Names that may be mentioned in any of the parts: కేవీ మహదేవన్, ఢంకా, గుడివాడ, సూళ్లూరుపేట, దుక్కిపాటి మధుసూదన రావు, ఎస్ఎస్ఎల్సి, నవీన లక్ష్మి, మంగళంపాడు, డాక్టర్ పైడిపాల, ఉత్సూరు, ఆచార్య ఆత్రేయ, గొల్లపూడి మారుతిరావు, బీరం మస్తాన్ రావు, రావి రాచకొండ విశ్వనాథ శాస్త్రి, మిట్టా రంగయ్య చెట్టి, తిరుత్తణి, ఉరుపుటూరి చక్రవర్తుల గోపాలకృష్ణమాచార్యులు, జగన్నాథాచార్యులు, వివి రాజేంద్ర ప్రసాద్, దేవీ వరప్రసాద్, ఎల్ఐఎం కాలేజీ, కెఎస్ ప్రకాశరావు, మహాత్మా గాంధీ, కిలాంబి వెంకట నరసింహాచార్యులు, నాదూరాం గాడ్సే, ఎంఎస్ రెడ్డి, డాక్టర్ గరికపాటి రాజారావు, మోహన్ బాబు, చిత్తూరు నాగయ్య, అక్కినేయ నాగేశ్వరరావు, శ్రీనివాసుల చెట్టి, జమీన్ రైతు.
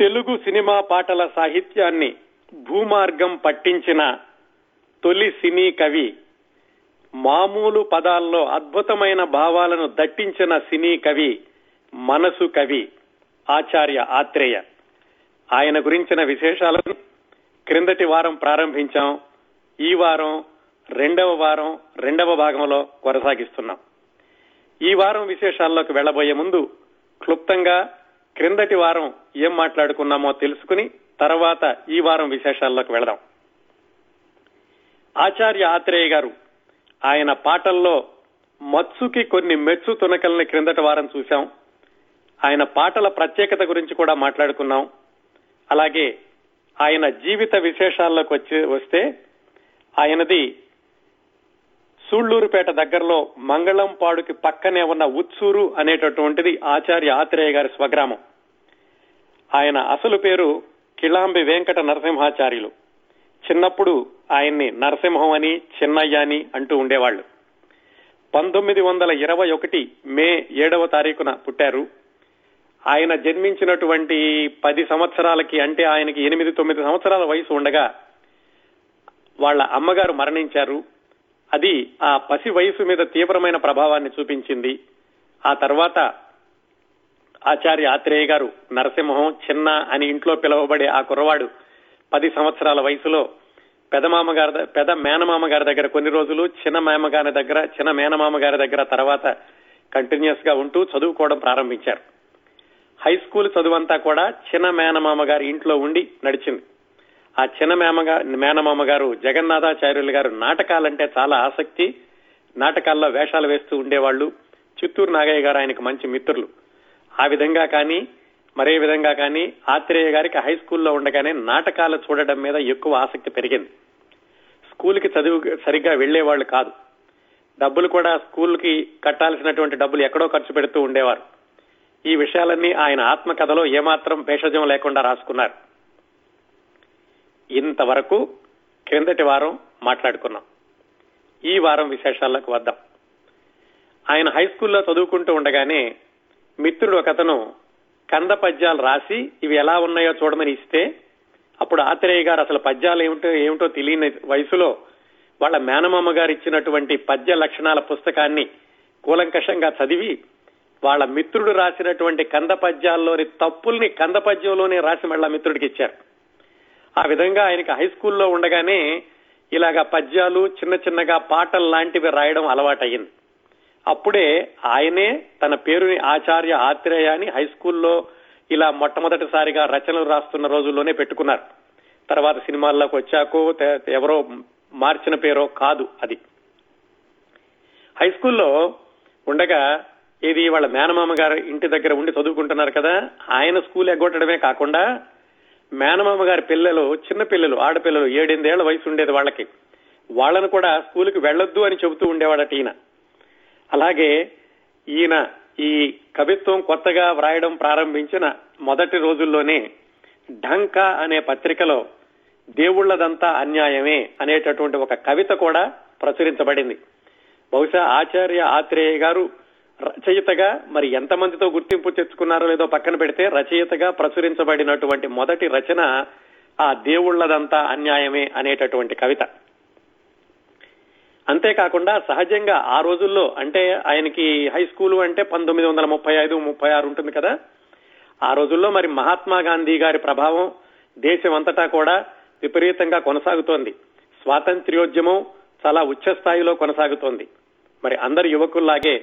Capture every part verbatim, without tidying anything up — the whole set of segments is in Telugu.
తెలుగు సినిమా పాటల సాహిత్యాన్ని భూమార్గం పట్టించిన తొలి సినీ కవి, మామూలు పదాల్లో అద్భుతమైన భావాలను దట్టించిన సినీ కవి, మనసు కవి ఆచార్య ఆత్రేయ. ఆయన గురించిన విశేషాలను క్రిందటి వారం ప్రారంభించాం. ఈ వారం రెండవ వారం రెండవ భాగంలో కొనసాగిస్తున్నాం. ఈ వారం విశేషాల్లోకి వెళ్లబోయే ముందు క్లుప్తంగా క్రిందటి వారం ఏం మాట్లాడుకున్నామో తెలుసుకుని తర్వాత ఈ వారం విశేషాల్లోకి వెళదాం. ఆచార్య ఆత్రేయ గారు, ఆయన పాటల్లో మత్సుకి కొన్ని మెచ్చు తునకల్ని క్రిందటి వారం చూశాం. ఆయన పాటల ప్రత్యేకత గురించి కూడా మాట్లాడుకున్నాం. అలాగే ఆయన జీవిత విశేషాల్లోకి వచ్చి వస్తే ఆయనది సూళ్లూరుపేట దగ్గరలో మంగళంపాడుకి పక్కనే ఉన్న ఉత్సూరు అనేటటువంటిది ఆచార్య ఆత్రేయ గారి స్వగ్రామం. ఆయన అసలు పేరు కిలాంబి వెంకట నరసింహాచార్యులు. చిన్నప్పుడు ఆయన్ని నరసింహం అని, చిన్నయ్య అని అంటూ ఉండేవాళ్లు. పంతొమ్మిది వందల ఇరవై ఒకటి మే ఏడవ తారీఖున పుట్టారు. ఆయన జన్మించినటువంటి పది సంవత్సరాలకి, అంటే ఆయనకి ఎనిమిది తొమ్మిది సంవత్సరాల వయసు ఉండగా వాళ్ల అమ్మగారు మరణించారు. అది ఆ పసి వయసు మీద తీవ్రమైన ప్రభావాన్ని చూపించింది. ఆ తర్వాత ఆచార్య ఆత్రేయ గారు నరసింహం, చిన్న అని ఇంట్లో పిలువబడే ఆ కుర్రవాడు పది సంవత్సరాల వయసులో పెదమామ గారి పెద మేనమామ గారి దగ్గర కొన్ని రోజులు, చిన్న మేమగారి దగ్గర చిన్న మేనమామ గారి దగ్గర తర్వాత కంటిన్యూస్ గా ఉంటూ చదువుకోవడం ప్రారంభించారు. హై స్కూల్ చదువంతా కూడా చిన్న మేనమామ గారి ఇంట్లో ఉండి నడిచింది. ఆ చిన్న మేమగా మేనమామ గారు జగన్నాథాచార్యులు గారు నాటకాలంటే చాలా ఆసక్తి, నాటకాల్లో వేషాలు వేస్తూ ఉండేవాళ్లు. చిత్తూరు నాగయ్య గారు ఆయనకు మంచి మిత్రులు. ఆ విధంగా కానీ మరే విధంగా కానీ ఆత్రేయ గారికి హై స్కూల్లో ఉండగానే నాటకాలు చూడడం మీద ఎక్కువ ఆసక్తి పెరిగింది. స్కూల్కి చదువు సరిగ్గా వెళ్లేవాళ్లు కాదు. డబ్బులు కూడా స్కూల్కి కట్టాల్సినటువంటి డబ్బులు ఎక్కడో ఖర్చు పెడుతూ ఉండేవారు. ఈ విషయాలన్నీ ఆయన ఆత్మకథలో ఏమాత్రం భేషజం లేకుండా రాసుకున్నారు. ఇంతవరకు క్రిందటి వారం మాట్లాడుకున్నాం. ఈ వారం విశేషాలకు వద్దాం. ఆయన హై స్కూల్లో చదువుకుంటూ ఉండగానే మిత్రుడు ఒకతను కంద పద్యాలు రాసి ఇవి ఎలా ఉన్నాయో చూడమని ఇస్తే, అప్పుడు ఆత్రేయ గారు అసలు పద్యాలు ఏమిటో ఏమిటో తెలియని వయసులో వాళ్ళ మేనమామ గారు ఇచ్చినటువంటి పద్య లక్షణాల పుస్తకాన్ని కూలంకషంగా చదివి వాళ్ళ మిత్రుడు రాసినటువంటి కంద పద్యాల్లోని తప్పుల్ని కంద పద్యంలోనే రాసి మళ్ళా మిత్రుడికి ఇచ్చారు. ఆ విధంగా ఆయనకి హై స్కూల్లో ఉండగానే ఇలాగా పద్యాలు చిన్న చిన్నగా పాటలు లాంటివి రాయడం అలవాటయ్యింది. అప్పుడే ఆయనే తన పేరుని ఆచార్య ఆత్రేయ అని హై స్కూల్లో ఇలా మొట్టమొదటిసారిగా రచనలు రాస్తున్న రోజుల్లోనే పెట్టుకున్నారు. తర్వాత సినిమాల్లోకి వచ్చాకో ఎవరో మార్చిన పేరో కాదు అది. హై స్కూల్లో ఉండగా ఇది వాళ్ళ మేనమామ గారు ఇంటి దగ్గర ఉండి చదువుకుంటున్నారు కదా, ఆయన స్కూల్ ఎగ్గొట్టడమే కాకుండా మేనమామ గారి పిల్లలు, చిన్న పిల్లలు, ఆడపిల్లలు, ఏడెనిమిదేళ్ల వయసు ఉండేది వాళ్ళకి, వాళ్ళను కూడా స్కూల్కి వెళ్ళొద్దు అని చెబుతూ ఉండేవాడట ఈయన. అలాగే ఈయన ఈ కవిత్వం కొత్తగా వ్రాయడం ప్రారంభించిన మొదటి రోజుల్లోనే ఢంకా అనే పత్రికలో దేవుళ్లదంతా అన్యాయమే అనేటటువంటి ఒక కవిత కూడా ప్రచురించబడింది. బహుశా ఆచార్య ఆత్రేయ గారు రచయితగా మరి ఎంతమందితో గుర్తింపు తెచ్చుకున్నారో లేదో పక్కన పెడితే రచయితగా ప్రచురించబడినటువంటి మొదటి రచన ఆ దేవుళ్లదంతా అన్యాయమే అనేటటువంటి కవిత. అంతేకాకుండా సహజంగా ఆ రోజుల్లో, అంటే ఆయనకి హై స్కూలు అంటే పంతొమ్మిది వందల ముప్పై ఐదు ముప్పై ఆరు ఉంటుంది కదా, ఆ రోజుల్లో మరి మహాత్మా గాంధీ గారి ప్రభావం దేశం అంతటా కూడా విపరీతంగా కొనసాగుతోంది. స్వాతంత్ర్యోద్యమం చాలా ఉచ్చ స్థాయిలో కొనసాగుతోంది. మరి అందరు యువకుల్లాగే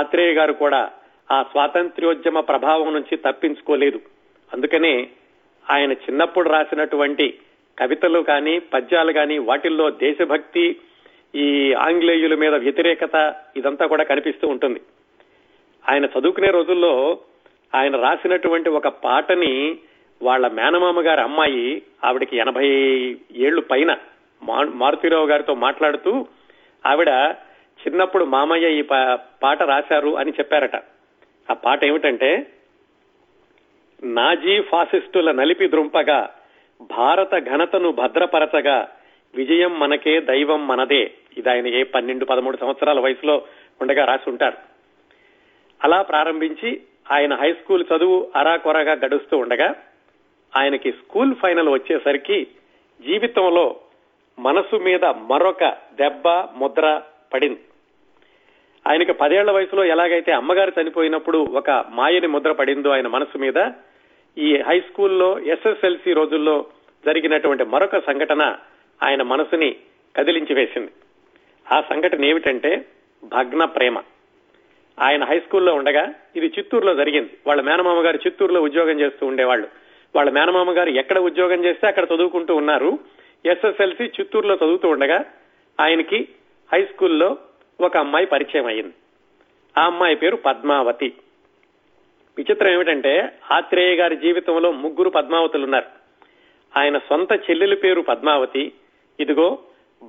ఆత్రేయ గారు కూడా ఆ స్వాతంత్ర్యోద్యమ ప్రభావం నుంచి తప్పించుకోలేదు. అందుకనే ఆయన చిన్నప్పుడు రాసినటువంటి కవితలు కానీ పద్యాలు కానీ వాటిల్లో దేశభక్తి, ఈ ఆంగ్లేయుల మీద వ్యతిరేకత ఇదంతా కూడా కనిపిస్తూ ఉంటుంది. ఆయన చదువుకునే రోజుల్లో ఆయన రాసినటువంటి ఒక పాటని వాళ్ళ మేనమామ గారి అమ్మాయి, ఆవిడకి ఎనభై ఏళ్లు పైన, మారుతిరావు గారితో మాట్లాడుతూ ఆవిడ చిన్నప్పుడు మామయ్య ఈ పాట రాశారు అని చెప్పారట. ఆ పాట ఏమిటంటే, నాజీ ఫాసిస్టుల నలిపి ద్రుంపగా భారత ఘనతను భద్రపరచగా విజయం మనకే దైవం మనదే. ఇది ఆయన ఏ పన్నెండు పదమూడు సంవత్సరాల వయసులో ఉండగా రాసి ఉంటారు. అలా ప్రారంభించి ఆయన హై స్కూల్ చదువు అరాకొరగా గడుస్తూ ఉండగా ఆయనకి స్కూల్ ఫైనల్ వచ్చేసరికి జీవితంలో మనసు మీద మరొక దెబ్బ ముద్ర పడింది. ఆయనకి పదేళ్ల వయసులో ఎలాగైతే అమ్మగారు చనిపోయినప్పుడు ఒక మాయని ముద్ర పడిందో ఆయన మనసు మీద, ఈ హై స్కూల్లో ఎస్ఎస్ఎల్సి రోజుల్లో జరిగినటువంటి మరొక సంఘటన ఆయన మనసుని కదిలించి వేసింది. ఆ సంఘటన ఏమిటంటే భగ్న ప్రేమ. ఆయన హై స్కూల్లో ఉండగా ఇది చిత్తూరులో జరిగింది. వాళ్ళ మేనమామ గారు చిత్తూరులో ఉద్యోగం చేస్తూ ఉండేవాళ్ళు. వాళ్ళ మేనమామ గారు ఎక్కడ ఉద్యోగం చేస్తే అక్కడ చదువుకుంటూ ఉన్నారు. ఎస్ఎస్ఎల్సి చిత్తూరులో చదువుతూ ఉండగా ఆయనకి హై స్కూల్లో ఒక అమ్మాయి పరిచయం అయింది. ఆ అమ్మాయి పేరు పద్మావతి. విచిత్రం ఏమిటంటే ఆత్రేయ గారి జీవితంలో ముగ్గురు పద్మావతులు ఉన్నారు. ఆయన సొంత చెల్లెలి పేరు పద్మావతి, ఇదిగో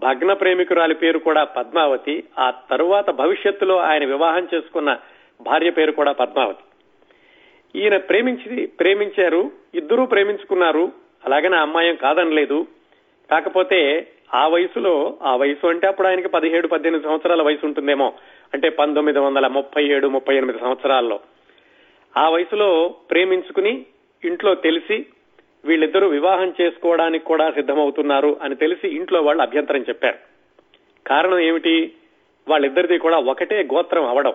భగ్న ప్రేమికురాలి పేరు కూడా పద్మావతి, ఆ తరువాత భవిష్యత్తులో ఆయన వివాహం చేసుకున్న భార్య పేరు కూడా పద్మావతి. ఈయన ప్రేమించి ప్రేమించారు ఇద్దరూ ప్రేమించుకున్నారు. అలాగే నా అమ్మాయం కాదనలేదు. కాకపోతే ఆ వయసులో ఆ వయసు అంటే అప్పుడు ఆయనకి పదిహేడు పద్దెనిమిది సంవత్సరాల వయసు ఉంటుందేమో, అంటే పంతొమ్మిది వందల ముప్పై ఏడు ముప్పై ఎనిమిది సంవత్సరాల్లో ఆ వయసులో ప్రేమించుకుని ఇంట్లో తెలిసి వీళ్ళిద్దరూ వివాహం చేసుకోవడానికి కూడా సిద్ధమవుతున్నారు అని తెలిసి ఇంట్లో వాళ్ళు అభ్యంతరం చెప్పారు. కారణం ఏమిటి? వాళ్ళిద్దరిది కూడా ఒకటే గోత్రం అవడం.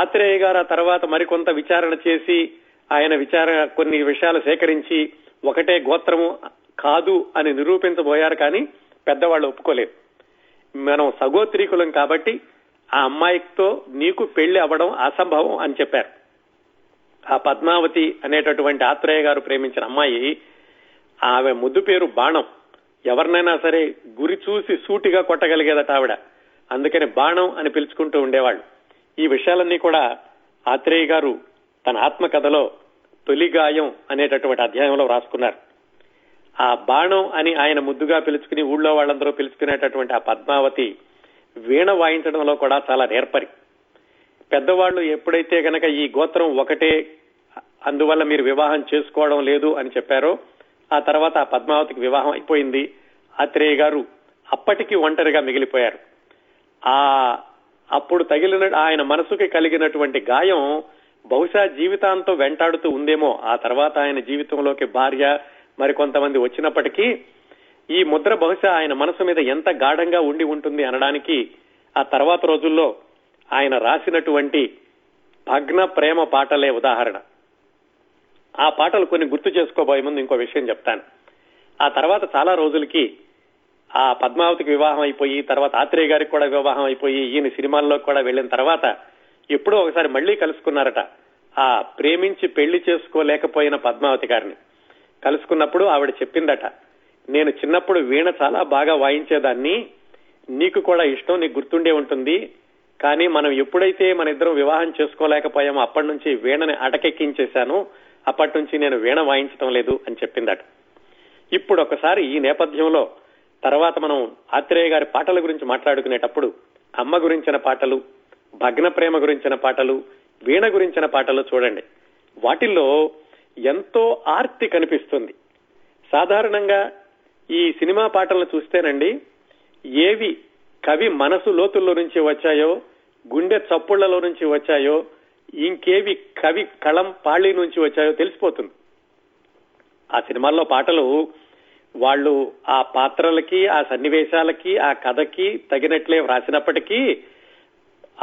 ఆత్రేయ గారు ఆ తర్వాత మరికొంత విచారణ చేసి ఆయన విచారణ కొన్ని విషయాలు సేకరించి ఒకటే గోత్రము కాదు అని నిరూపించబోయారు. కానీ పెద్దవాళ్ళు ఒప్పుకోలేదు. మనం సగోత్రీకులం కాబట్టి ఆ అమ్మాయితో నీకు పెళ్లి అవ్వడం అసంభవం అని చెప్పారు. ఆ పద్మావతి అనేటటువంటి ఆత్రేయ గారు ప్రేమించిన అమ్మాయి, ఆమె ముద్దు పేరు బాణం. ఎవరినైనా సరే గురి చూసి సూటిగా కొట్టగలిగేదట ఆవిడ, అందుకని బాణం అని పిలుచుకుంటూ ఉండేవాళ్ళు. ఈ విషయాలన్నీ కూడా ఆత్రేయ గారు తన ఆత్మకథలో తొలిగాయం అనేటటువంటి అధ్యాయంలో రాసుకున్నారు. ఆ బాణం అని ఆయన ముద్దుగా పిలుచుకుని ఊళ్ళో వాళ్ళందరూ పిలుచుకునేటటువంటి ఆ పద్మావతి వీణ వాయించడంలో కూడా చాలా నేర్పరి. పెద్దవాళ్ళు ఎప్పుడైతే గనక ఈ గోత్రం ఒకటే, అందువల్ల మీరు వివాహం చేసుకోవడం లేదు అని చెప్పారో, ఆ తర్వాత ఆ పద్మావతికి వివాహం అయిపోయింది. ఆత్రేయ గారు అప్పటికి ఒంటరిగా మిగిలిపోయారు. ఆ అప్పుడు తగిలిన ఆయన మనసుకి కలిగినటువంటి గాయం బహుశా జీవితాంతం వెంటాడుతూ ఉందేమో. ఆ తర్వాత ఆయన జీవితంలోకి భార్య మరికొంతమంది వచ్చినప్పటికీ ఈ ముద్ర బహుశా ఆయన మనసు మీద ఎంత గాఢంగా ఉండి ఉంటుంది అనడానికి ఆ తర్వాత రోజుల్లో ఆయన రాసినటువంటి భగ్న ప్రేమ పాటలే ఉదాహరణ. ఆ పాటలు కొన్ని గుర్తు చేసుకోబోయే ముందు ఇంకో విషయం చెప్తాను. ఆ తర్వాత చాలా రోజులకి ఆ పద్మావతికి వివాహం అయిపోయి, తర్వాత ఆత్రేయ గారికి కూడా వివాహం అయిపోయి, ఈయన సినిమాల్లోకి కూడా వెళ్లిన తర్వాత ఎప్పుడో ఒకసారి మళ్లీ కలుసుకున్నారట. ఆ ప్రేమించి పెళ్లి చేసుకోలేకపోయిన పద్మావతి గారిని కలుసుకున్నప్పుడు ఆవిడ చెప్పిందట, నేను చిన్నప్పుడు వీణ చాలా బాగా వాయించేదాన్ని, నీకు కూడా ఇష్టం, నీకు గుర్తుండే ఉంటుంది, కానీ మనం ఎప్పుడైతే మన ఇద్దరం వివాహం చేసుకోలేకపోయామో అప్పటి నుంచి వీణని అటకెక్కించేశాను, అప్పటి నుంచి నేను వీణ వాయించడం లేదు అని చెప్పిందట. ఇప్పుడు ఒకసారి ఈ నేపథ్యంలో తర్వాత మనం ఆత్రేయ గారి పాటల గురించి మాట్లాడుకునేటప్పుడు అమ్మ గురించిన పాటలు, భగ్న ప్రేమ గురించిన పాటలు, వీణ గురించిన పాటలు చూడండి. వాటిల్లో ఎంతో ఆర్తి కనిపిస్తుంది. సాధారణంగా ఈ సినిమా పాటలను చూస్తేనండి ఏవి కవి మనసు లోతుల్లో నుంచి వచ్చాయో, గుండె చప్పుళ్లలో నుంచి వచ్చాయో, ఇంకేవి కవి కళం పాళీ నుంచి వచ్చాయో తెలిసిపోతుంది. ఆ సినిమాల్లో పాటలు వాళ్ళు ఆ పాత్రలకి, ఆ సన్నివేశాలకి, ఆ కథకి తగినట్లే వ్రాసినప్పటికీ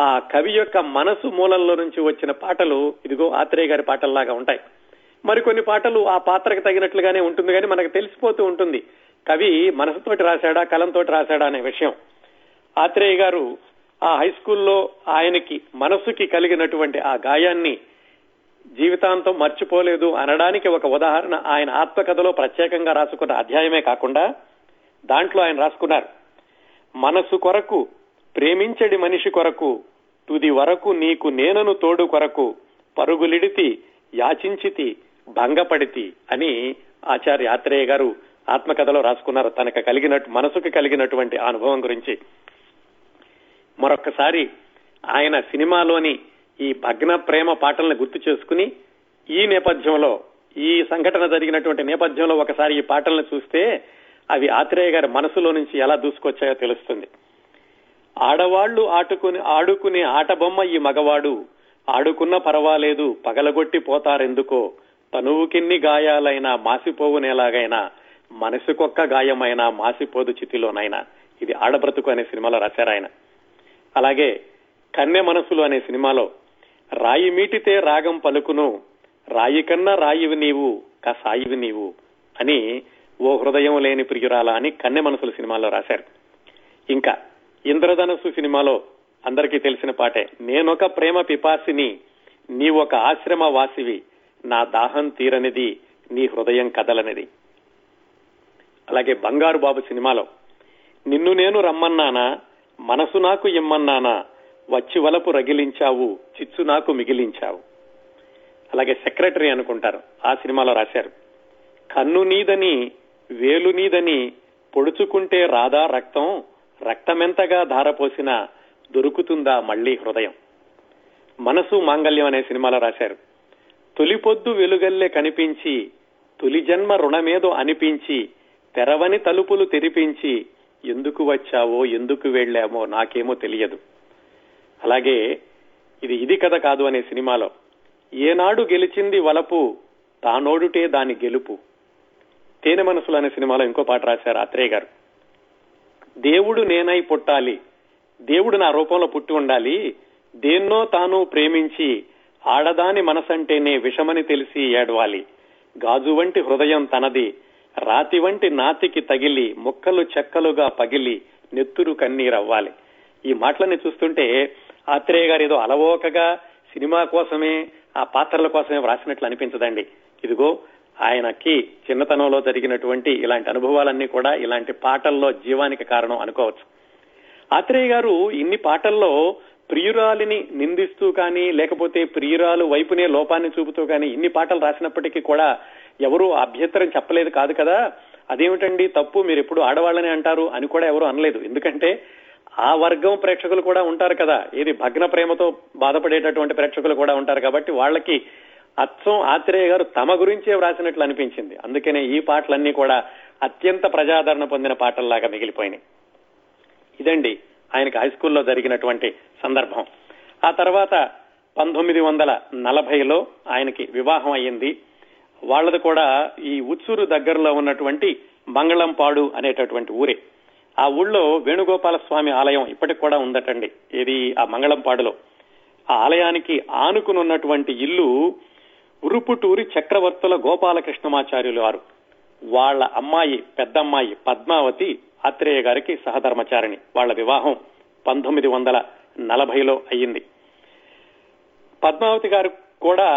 ఆ కవి యొక్క మనసు మూలంలో నుంచి వచ్చిన పాటలు ఇదిగో ఆత్రేయ గారి పాటల్లాగా ఉంటాయి. మరికొన్ని పాటలు ఆ పాత్రకు తగినట్లుగానే ఉంటుంది, కానీ మనకు తెలిసిపోతూ ఉంటుంది కవి మనసుతోటి రాశాడా కలంతోటి రాశాడా అనే విషయం. ఆత్రేయ గారు ఆ హై స్కూల్లో ఆయనకి మనసుకి కలిగినటువంటి ఆ గాయాన్ని జీవితాంతం మర్చిపోలేదు అనడానికి ఒక ఉదాహరణ ఆయన ఆత్మకథలో ప్రత్యేకంగా రాసుకున్న అధ్యాయమే కాకుండా దాంట్లో ఆయన రాసుకున్నారు, మనసు కొరకు, ప్రేమించడి మనిషి కొరకు, తుది వరకు నీకు నేనను తోడు కొరకు, పరుగులిడితి యాచించితి భంగపడితి అని ఆచార్య ఆత్రేయ గారు ఆత్మకథలో రాసుకున్నారు తనకు కలిగినట్టు మనసుకి కలిగినటువంటి అనుభవం గురించి. మరొక్కసారి ఆయన సినిమాలోని ఈ భగ్న ప్రేమ పాటలను గుర్తు చేసుకుని ఈ నేపథ్యంలో, ఈ సంఘటన జరిగినటువంటి నేపథ్యంలో ఒకసారి ఈ పాటలను చూస్తే అవి ఆత్రేయ గారి మనసులో నుంచి ఎలా దూసుకొచ్చాయో తెలుస్తుంది. ఆడవాళ్లు ఆటుకుని ఆడుకునే ఆట బొమ్మ ఈ మగవాడు, ఆడుకున్నా పర్వాలేదు పగలగొట్టి పోతారెందుకో, తనువుకిన్ని గాయాలైనా మాసిపోవునేలాగైనా మనసుకొక్క గాయమైనా మాసిపోదు చితిలోనైనా. ఇది ఆడబ్రతుకు అనే సినిమాలో రాశారు ఆయన. అలాగే కన్నె మనసులు అనే సినిమాలో రాయి మీటితే రాగం పలుకును, రాయి కన్నా రాయివి నీవు కసాయివి నీవు అని ఓ హృదయం లేని ప్రియురాలా అని కన్నె మనసులు సినిమాలో రాశారు. ఇంకా ఇంద్రధనస్సు సినిమాలో అందరికీ తెలిసిన పాటే, నేనొక ప్రేమ పిపాసిని, నీవొక ఆశ్రమ వాసివి, నా దాహం తీరనిది, నీ హృదయం కదలనిది. అలాగే బంగారు బాబు సినిమాలో నిన్ను నేను రమ్మన్నానా, మనసు నాకు ఇమ్మన్నానా, వచ్చి వలపు రగిలించావు, చిచ్చు నాకు మిగిలించావు. అలాగే సెక్రటరీ అనుకుంటారు, ఆ సినిమాలో రాశారు, కన్ను నీదని వేలు నీదని పొడుచుకుంటే రాదా రక్తం, రక్తమెంతగా ధారపోసినా దొరుకుతుందా మళ్లీ హృదయం. మనసు మాంగళ్యం అనే సినిమాలో రాశారు, తొలిపొద్దు వెలుగల్లే కనిపించి, తొలి జన్మ రుణమేదో అనిపించి, తెరవని తలుపులు తెరిపించి, ఎందుకు వచ్చావో ఎందుకు వెళ్ళామో నాకేమో తెలియదు. అలాగే ఇది ఇది కథ కాదు అనే సినిమాలో ఏనాడు గెలిచింది వలపు, తానోడుటే దాని గెలుపు. తేనె మనసులు అనే సినిమాలో ఇంకో పాట రాశారు ఆత్రేయ గారు, దేవుడు నేనై పుట్టాలి, దేవుడు నా రూపంలో పుట్టి ఉండాలి, దేన్నో తాను ప్రేమించి ఆడదాని మనసంటేనే విషమని తెలిసి ఏడవాలి, గాజు వంటి హృదయం తనది, రాతి వంటి నాతికి తగిలి ముక్కలు చెక్కలుగా పగిలి నెత్తురు కన్నీరవ్వాలి. ఈ మాటలని చూస్తుంటే ఆత్రేయ గారు ఏదో అలవోకగా సినిమా కోసమే ఆ పాత్రల కోసమే వ్రాసినట్లు అనిపించదండి. ఇదిగో ఆయనకి చిన్నతనంలో జరిగినటువంటి ఇలాంటి అనుభవాలన్నీ కూడా ఇలాంటి పాటల్లో జీవానికి కారణం అనుకోవచ్చు. ఆత్రేయ గారు ఇన్ని పాటల్లో ప్రియురాలిని నిందిస్తూ కానీ లేకపోతే ప్రియురాలు వైపునే లోపాన్ని చూపుతూ కానీ ఇన్ని పాటలు రాసినప్పటికీ కూడా ఎవరు అభ్యంతరం చెప్పలేదు కాదు కదా, అదేమిటండి తప్పు, మీరు ఎప్పుడు ఆడవాళ్ళని అంటారు అని కూడా ఎవరు అనలేదు. ఎందుకంటే ఆ వర్గం ప్రేక్షకులు కూడా ఉంటారు కదా, ఏది భగ్న ప్రేమతో బాధపడేటటువంటి ప్రేక్షకులు కూడా ఉంటారు కాబట్టి వాళ్ళకి అచ్చం ఆత్రేయ గారు తమ గురించే వ్రాసినట్లు అనిపించింది. అందుకనే ఈ పాటలన్నీ కూడా అత్యంత ప్రజాదరణ పొందిన పాటల్లాగా మిగిలిపోయినాయి. ఇదండి ఆయనకి హై స్కూల్లో జరిగినటువంటి సందర్భం. ఆ తర్వాత పంతొమ్మిది వందల నలభైలో ఆయనకి వివాహం అయ్యింది. వాళ్ళది కూడా ఈ ఉచ్చూరు దగ్గరలో ఉన్నటువంటి మంగళంపాడు అనేటటువంటి ఊరే. ఆ ఊళ్ళో వేణుగోపాల స్వామి ఆలయం ఇప్పటికి కూడా ఉందటండి. ఇది ఆ మంగళంపాడులో ఆ ఆలయానికి ఆనుకునున్నటువంటి ఇల్లు ఉరుపుటూరి చక్రవర్తుల గోపాలకృష్ణమాచార్యులు వారు, వాళ్ళ అమ్మాయి పెద్దమ్మాయి పద్మావతి ఆత్రేయ గారికి సహధర్మచారిణి. వాళ్ల వివాహం పంతొమ్మిది వందల నలభైలో అయ్యింది. పద్మావతి గారు కూడా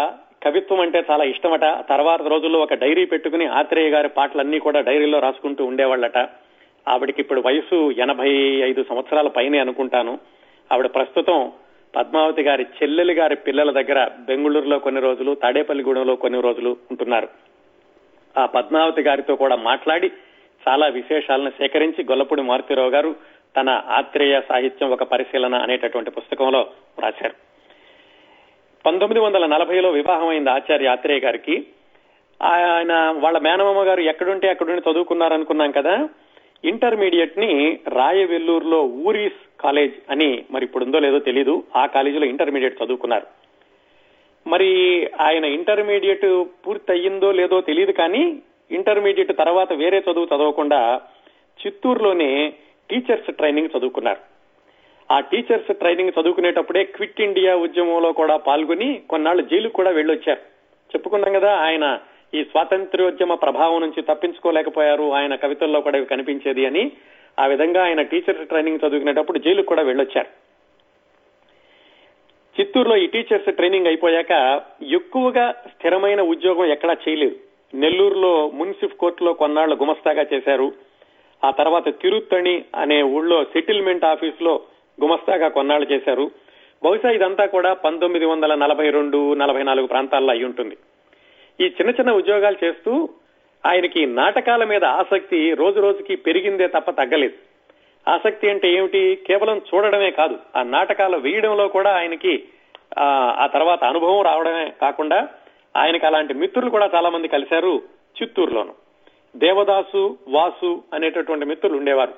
కవిత్వం అంటే చాలా ఇష్టమట. తర్వాత రోజుల్లో ఒక డైరీ పెట్టుకుని ఆత్రేయ గారి పాటలన్నీ కూడా డైరీలో రాసుకుంటూ ఉండేవాళ్ళట. ఆవిడకి ఇప్పుడు వయసు ఎనభై ఐదు సంవత్సరాల పైనే అనుకుంటాను. ఆవిడ ప్రస్తుతం పద్మావతి గారి చెల్లెలి గారి పిల్లల దగ్గర బెంగుళూరులో కొన్ని రోజులు, తాడేపల్లిగూడెంలో కొన్ని రోజులు ఉంటున్నారు. ఆ పద్మావతి గారితో కూడా మాట్లాడి చాలా విశేషాలను సేకరించి గొల్లపూడి మారుతిరావు గారు తన ఆత్రేయ సాహిత్యం ఒక పరిశీలన అనేటటువంటి పుస్తకంలో రాశారు. పంతొమ్మిది వందల నలభైలో వివాహం అయింది ఆచార్య ఆత్రేయ గారికి. ఆయన వాళ్ళ మేనమామ గారు ఎక్కడుంటే అక్కడుండి చదువుకున్నారనుకున్నాం కదా. ఇంటర్మీడియట్ ని రాయవెల్లూరులో ఊరీస్ కాలేజ్ అని, మరి ఇప్పుడు ఉందో లేదో తెలీదు, ఆ కాలేజీలో ఇంటర్మీడియట్ చదువుకున్నారు. మరి ఆయన ఇంటర్మీడియట్ పూర్తి అయ్యిందో లేదో తెలియదు కానీ ఇంటర్మీడియట్ తర్వాత వేరే చదువు చదవకుండా చిత్తూరులోనే టీచర్స్ ట్రైనింగ్ చదువుకున్నారు. ఆ టీచర్స్ ట్రైనింగ్ చదువుకునేటప్పుడే క్విట్ ఇండియా ఉద్యమంలో కూడా పాల్గొని కొన్నాళ్లు జైలుకు కూడా వెళ్ళొచ్చారు. చెప్పుకున్నాం కదా ఆయన ఈ స్వాతంత్ర్యోద్యమ ప్రభావం నుంచి తప్పించుకోలేకపోయారు, ఆయన కవితల్లో కూడా ఇవి కనిపించేది అని. ఆ విధంగా ఆయన టీచర్స్ ట్రైనింగ్ చదువుకునేటప్పుడు జైలుకు కూడా వెళ్ళొచ్చారు. చిత్తూరులో ఈ టీచర్స్ ట్రైనింగ్ అయిపోయాక ఎక్కువగా స్థిరమైన ఉద్యోగం ఎక్కడా చేయలేదు. నెల్లూరులో మున్సిఫ్ కోర్టులో కొన్నాళ్లు గుమస్తాగా చేశారు. ఆ తర్వాత తిరుత్తణి అనే ఊళ్ళో సెటిల్మెంట్ ఆఫీస్ లో గుమస్తాగా కొన్నాళ్లు చేశారు. బహుశా ఇదంతా కూడా పంతొమ్మిది వందల నలభై రెండు నలభై నాలుగు ప్రాంతాల్లో అయి ఉంటుంది. ఈ చిన్న చిన్న ఉద్యోగాలు చేస్తూ ఆయనకి నాటకాల మీద ఆసక్తి రోజు రోజుకి పెరిగిందే తప్ప తగ్గలేదు. ఆసక్తి అంటే ఏమిటి, కేవలం చూడడమే కాదు, ఆ నాటకాలు వేయడంలో కూడా ఆయనకి ఆ తర్వాత అనుభవం రావడమే కాకుండా ఆయనకు అలాంటి మిత్రులు కూడా చాలా మంది కలిశారు. చిత్తూరులోను దేవదాసు, వాసు అనేటటువంటి మిత్రులు ఉండేవారు.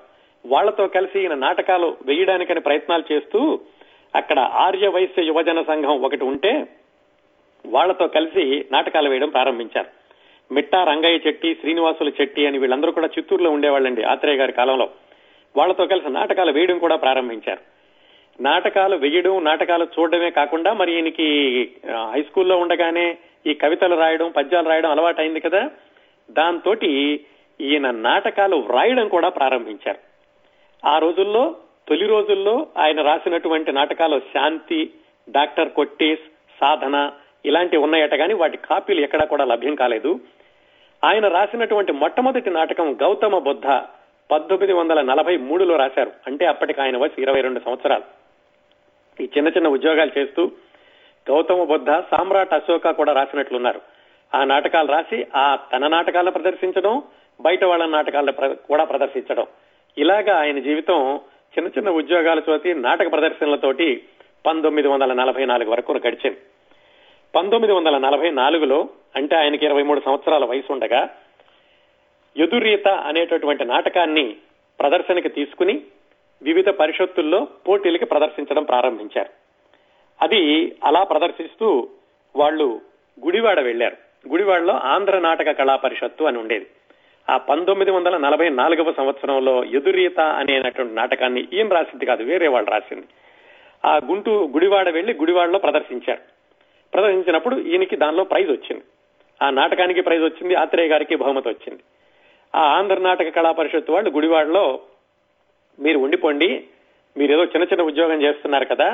వాళ్లతో కలిసి ఈయన నాటకాలు వేయడానికని ప్రయత్నాలు చేస్తూ అక్కడ ఆర్య వైశ్య యువజన సంఘం ఒకటి ఉంటే వాళ్లతో కలిసి నాటకాలు వేయడం ప్రారంభించారు. మిట్టా రంగయ్య చెట్టి, శ్రీనివాసుల చెట్టి అని వీళ్ళందరూ కూడా చిత్తూరులో ఉండేవాళ్ళండి ఆత్రేయ గారి కాలంలో. వాళ్లతో కలిసి నాటకాలు వేయడం కూడా ప్రారంభించారు. నాటకాలు వేయడం, నాటకాలు చూడడమే కాకుండా మరి ఈయనకి హై స్కూల్లో ఉండగానే ఈ కవితలు రాయడం, పద్యాలు రాయడం అలవాటైంది కదా, దాంతో ఈయన నాటకాలు రాయడం కూడా ప్రారంభించారు. ఆ రోజుల్లో తొలి రోజుల్లో ఆయన రాసినటువంటి నాటకాలు శాంతి, డాక్టర్ కొట్టేస్, సాధన ఇలాంటివి ఉన్నాయట, కానీ వాటి కాపీలు ఎక్కడా కూడా లభ్యం కాలేదు. ఆయన రాసినటువంటి మొట్టమొదటి నాటకం గౌతమ బుద్ధ పద్దెనిమిది వందల నలభై మూడులో రాశారు. అంటే అప్పటికి ఆయన వయసు ఇరవై రెండు సంవత్సరాలు. ఈ చిన్న చిన్న ఉద్యోగాలు చేస్తూ గౌతమ బుద్ధ, సామ్రాట్ అశోక కూడా రాసినట్లున్నారు. ఆ నాటకాలు రాసి ఆ తన నాటకాలను ప్రదర్శించడం, బయట వాళ్ళ నాటకాలను కూడా ప్రదర్శించడం, ఇలాగా ఆయన జీవితం చిన్న చిన్న ఉద్యోగాల తోటి, నాటక ప్రదర్శనలతోటి పంతొమ్మిది వందల నలభై నాలుగు వరకు గడిచింది. పంతొమ్మిది వందల నలభై నాలుగులో అంటే ఆయనకి ఇరవై మూడు సంవత్సరాల వయసు ఉండగా యదురీత అనేటటువంటి నాటకాన్ని ప్రదర్శనకి తీసుకుని వివిధ పరిషత్తుల్లో పోటీలకి ప్రదర్శించడం ప్రారంభించారు. అది అలా ప్రదర్శిస్తూ వాళ్ళు గుడివాడ వెళ్లారు. గుడివాడలో ఆంధ్ర నాటక కళా పరిషత్తు అని ఉండేది. ఆ పంతొమ్మిది వందల నలభై నాలుగవ సంవత్సరంలో యదురీత అనేటువంటి నాటకాన్ని ఈయన రాసింది కాదు, వేరే వాళ్ళు రాసింది. ఆ గుంటూరు గుడివాడ వెళ్లి గుడివాడలో ప్రదర్శించారు. ప్రదర్శించినప్పుడు ఈయనకి దానిలో ప్రైజ్ వచ్చింది. ఆ నాటకానికి ప్రైజ్ వచ్చింది, ఆత్రేయ గారికి బహుమతి వచ్చింది. ఆ ఆంధ్ర నాటక కళా పరిషత్తు వాళ్ళు గుడివాడలో మీరు ఉండిపోండి, మీరు ఏదో చిన్న చిన్న ఉద్యోగం చేస్తున్నారు కదా,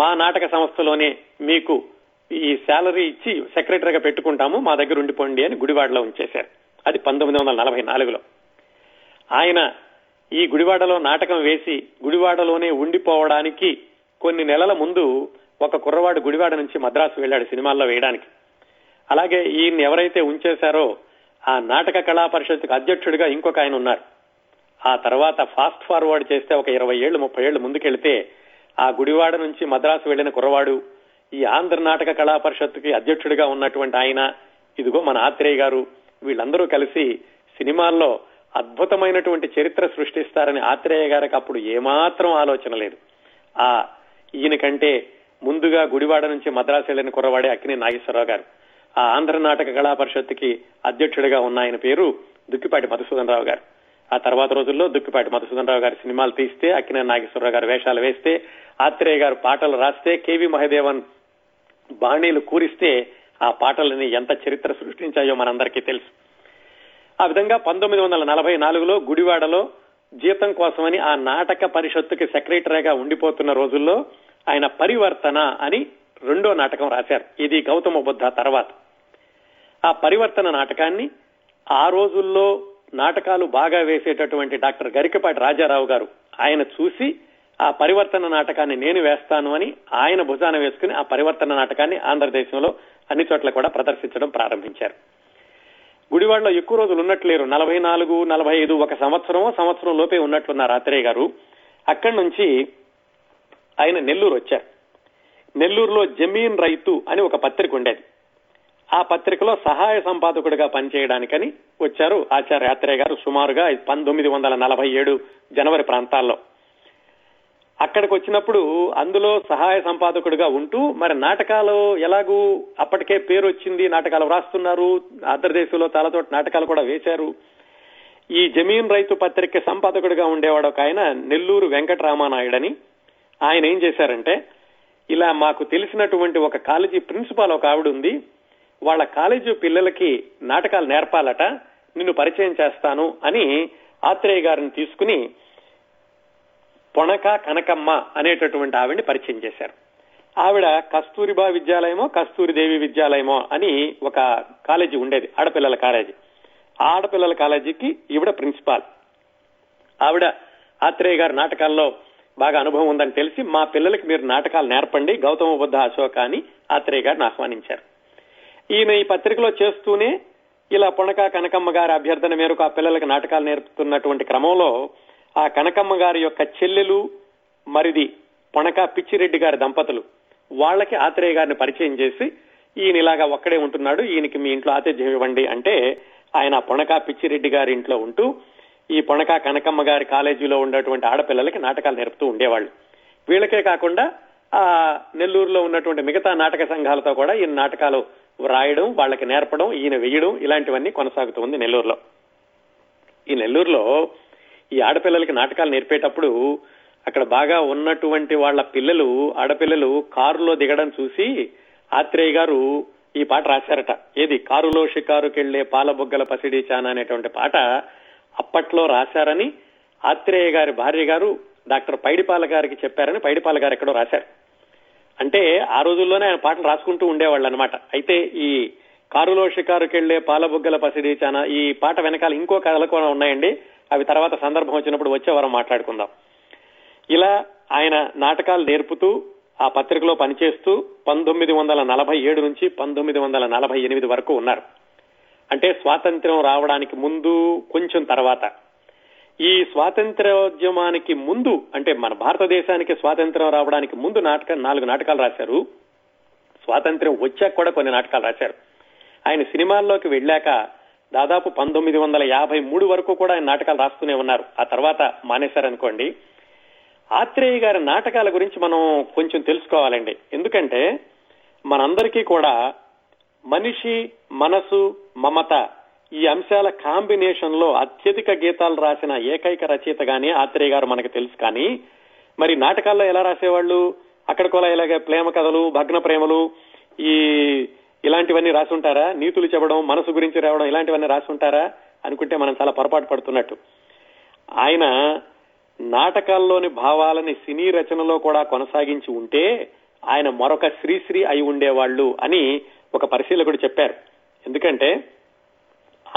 మా నాటక సంస్థలోనే మీకు ఈ శాలరీ ఇచ్చి సెక్రటరీగా పెట్టుకుంటాము, మా దగ్గర ఉండిపోండి అని గుడివాడలో ఉంచేశారు. అది పంతొమ్మిది వందల నలభై నాలుగులో ఆయన ఈ గుడివాడలో నాటకం వేసి గుడివాడలోనే ఉండిపోవడానికి కొన్ని నెలల ముందు ఒక కుర్రవాడు గుడివాడ నుంచి మద్రాసు వెళ్ళాడు సినిమాల్లో వేయడానికి. అలాగే ఈయన్ని ఎవరైతే ఉంచేశారో ఆ నాటక కళా పరిషత్కు అధ్యక్షుడిగా ఇంకొక ఆయన ఉన్నారు. ఆ తర్వాత ఫాస్ట్ ఫార్వర్డ్ చేస్తే ఒక ఇరవై ఏళ్లు ముప్పై ఏళ్లు ముందుకెళ్తే ఆ గుడివాడ నుంచి మద్రాసు వెళ్లిన కుర్రవాడు, ఈ ఆంధ్ర నాటక కళా పరిషత్కి అధ్యక్షుడిగా ఉన్నటువంటి ఆయన, ఇదిగో మన ఆత్రేయ గారు, వీళ్ళందరూ కలిసి సినిమాల్లో అద్భుతమైనటువంటి చరిత్ర సృష్టిస్తారని ఆత్రేయ గారికి అప్పుడు ఏమాత్రం ఆలోచన లేదు. ఆ ఈయనకంటే ముందుగా గుడివాడ నుంచి మద్రాసు వెళ్లిన కుర్రవాడే అక్కినేయ నాగేశ్వరరావు గారు. ఆ ఆంధ్ర నాటక కళా పరిషత్కి అధ్యక్షుడిగా ఉన్న ఆయన పేరు దుక్కిపాటి మధుసూదన రావు గారు. ఆ తర్వాత రోజుల్లో దుక్కిపాటి మధుసూదన రావు గారి సినిమాలు తీస్తే, అక్కినేయ నాగేశ్వరరావు గారు వేషాలు వేస్తే, ఆత్రేయ గారు పాటలు రాస్తే, కేవీ మహదేవన్ బాణీలు కూరిస్తే ఆ పాటలని ఎంత చరిత్ర సృష్టించాయో మనందరికీ తెలుసు. ఆ విధంగా పంతొమ్మిది వందల నలభై నాలుగులో గుడివాడలో జీతం కోసమని ఆ నాటక పరిషత్తుకి సెక్రటరీగా ఉండిపోతున్న రోజుల్లో ఆయన పరివర్తన అని రెండో నాటకం రాశారు. ఇది గౌతమ బుద్ధ తర్వాత. ఆ పరివర్తన నాటకాన్ని ఆ రోజుల్లో నాటకాలు బాగా వేసేటటువంటి డాక్టర్ గరికపాటి రాజారావు గారు ఆయన చూసి ఆ పరివర్తన నాటకాన్ని నేను వేస్తాను అని ఆయన భుజాన వేసుకుని ఆ పరివర్తన నాటకాన్ని ఆంధ్రదేశంలో అన్ని చోట్ల కూడా ప్రదర్శించడం ప్రారంభించారు. గుడివాడలో ఎక్కువ రోజులు ఉన్నట్లేరు, నలభై నాలుగు నలభై ఐదు ఒక సంవత్సరం సంవత్సరం లోపే ఉన్నట్లున్నారు ఆత్రేయ గారు. అక్కడి నుంచి ఆయన నెల్లూరు వచ్చారు. నెల్లూరులో జమీన్ రైతు అని ఒక పత్రిక ఉండేది. ఆ పత్రికలో సహాయ సంపాదకుడిగా పనిచేయడానికని వచ్చారు ఆచార్య ఆత్రేయ గారు సుమారుగా పంతొమ్మిది వందల నలభై ఏడు జనవరి ప్రాంతాల్లో. అక్కడికి వచ్చినప్పుడు అందులో సహాయ సంపాదకుడిగా ఉంటూ మరి నాటకాలు ఎలాగూ అప్పటికే పేరు వచ్చింది, నాటకాలు రాస్తున్నారు, ఆంధ్రదేశంలో చాలా చోట్ల నాటకాలు కూడా వేశారు. ఈ జమీన్ రైతు పత్రిక సంపాదకుడిగా ఉండేవాడు ఒక ఆయన నెల్లూరు వెంకటరామానాయుడని. ఆయన ఏం చేశారంటే, ఇలా మాకు తెలిసినటువంటి ఒక కాలేజీ ప్రిన్సిపాల్ ఒక ఆవిడ ఉంది, వాళ్ళ కాలేజీ పిల్లలకి నాటకాలు నేర్పాలట, నిన్ను పరిచయం చేస్తాను అని ఆత్రేయ గారిని తీసుకుని పొనకా కనకమ్మ అనేటటువంటి ఆవిడని పరిచయం చేశారు. ఆవిడ కస్తూరిబా విద్యాలయమో కస్తూరిదేవి విద్యాలయమో అని ఒక కాలేజీ ఉండేది, ఆడపిల్లల కాలేజీ. ఆ ఆడపిల్లల కాలేజీకి ఈవిడ ప్రిన్సిపాల్. ఆవిడ ఆత్రేయ గారి నాటకాల్లో బాగా అనుభవం ఉందని తెలిసి, మా పిల్లలకి మీరు నాటకాలు నేర్పండి, గౌతమ బుద్ధ అశోక అని ఆత్రేయ గారిని ఆహ్వానించారు. ఈయన ఈ పత్రికలో చేస్తూనే ఇలా పొనకా కనకమ్మ గారి అభ్యర్థన మేరకు ఆ పిల్లలకి నాటకాలు నేర్పుతున్నటువంటి క్రమంలో ఆ కనకమ్మ గారి యొక్క చెల్లెలు మరిది పొనకా పిచ్చిరెడ్డి గారి దంపతులు, వాళ్ళకి ఆత్రేయ గారిని పరిచయం చేసి, ఈయన ఇలాగా ఒక్కడే ఉంటున్నాడు, ఈయనకి మీ ఇంట్లో ఆతిథ్యం ఇవ్వండి అంటే ఆయన పొనకా పిచ్చిరెడ్డి గారి ఇంట్లో ఉంటూ ఈ పొనకా కనకమ్మ గారి కాలేజీలో ఉన్నటువంటి ఆడపిల్లలకి నాటకాలు నేర్పుతూ ఉండేవాళ్ళు. వీళ్ళకే కాకుండా ఆ నెల్లూరులో ఉన్నటువంటి మిగతా నాటక సంఘాలతో కూడా ఈయన నాటకాలు వ్రాయడం, వాళ్ళకి నేర్పడం, ఈయన వేయడం, ఇలాంటివన్నీ కొనసాగుతూ ఉంది నెల్లూరులో. ఈ నెల్లూరులో ఈ ఆడపిల్లలకి నాటకాలు నేర్పేటప్పుడు అక్కడ బాగా ఉన్నటువంటి వాళ్ళ పిల్లలు, ఆడపిల్లలు కారులో దిగడం చూసి ఆత్రేయ గారు ఈ పాట రాశారట. ఏది? కారులో షికారుకెళ్లే పాలబొగ్గల పసిడి చానా అనేటువంటి పాట అప్పట్లో రాశారని ఆత్రేయ గారి భార్య గారు డాక్టర్ పైడిపాల గారికి చెప్పారని పైడిపాల గారు ఎక్కడో రాశారు. అంటే ఆ రోజుల్లోనే ఆయన పాటలు రాసుకుంటూ ఉండేవాళ్ళు అనమాట. అయితే ఈ కారులో షికారుకెళ్లే పాలబొగ్గల పసిడి చానా ఈ పాట వెనకాల ఇంకో కథలు కూడా ఉన్నాయండి. అవి తర్వాత సందర్భం వచ్చినప్పుడు వచ్చే వారం మాట్లాడుకుందాం. ఇలా ఆయన నాటకాలు నేర్పుతూ ఆ పత్రికలో పనిచేస్తూ పంతొమ్మిది వందల నలభై ఏడు నుంచి పంతొమ్మిది వందల నలభై ఎనిమిది వరకు ఉన్నారు. అంటే స్వాతంత్ర్యం రావడానికి ముందు కొంచెం తర్వాత. ఈ స్వాతంత్ర్యోద్యమానికి ముందు అంటే మన భారతదేశానికి స్వాతంత్ర్యం రావడానికి ముందు నాటక నాలుగు నాటకాలు రాశారు. స్వాతంత్ర్యం వచ్చాక కూడా కొన్ని నాటకాలు రాశారు. ఆయన సినిమాల్లోకి వెళ్ళాక దాదాపు పంతొమ్మిది వందల యాభై మూడు వరకు కూడా ఆయన నాటకాలు రాస్తూనే ఉన్నారు. ఆ తర్వాత మానేశారనుకోండి. ఆత్రేయ గారి నాటకాల గురించి మనం కొంచెం తెలుసుకోవాలండి. ఎందుకంటే మనందరికీ కూడా మనిషి, మనసు, మమత ఈ అంశాల కాంబినేషన్ లో అత్యధిక గీతాలు రాసిన ఏకైక రచయితగానే ఆత్రేయ గారు మనకు తెలుసు. కానీ మరి నాటకాల్లో ఎలా రాసేవాళ్ళు? అక్కడ కూడా ఇలాగే ప్రేమ కథలు, భగ్న ప్రేమలు, ఈ ఇలాంటివన్నీ రాసుంటారా? నీతులు చెప్పడం, మనసు గురించి రావడం, ఇలాంటివన్నీ రాసుంటారా అనుకుంటే మనం చాలా పొరపాటు పడుతున్నట్టు. ఆయన నాటకాల్లోని భావాలని సినీ రచనలో కూడా కొనసాగించి ఉంటే ఆయన మరొక శ్రీశ్రీ అయి ఉండేవాళ్ళు అని ఒక పరిశీలకుడు చెప్పారు. ఎందుకంటే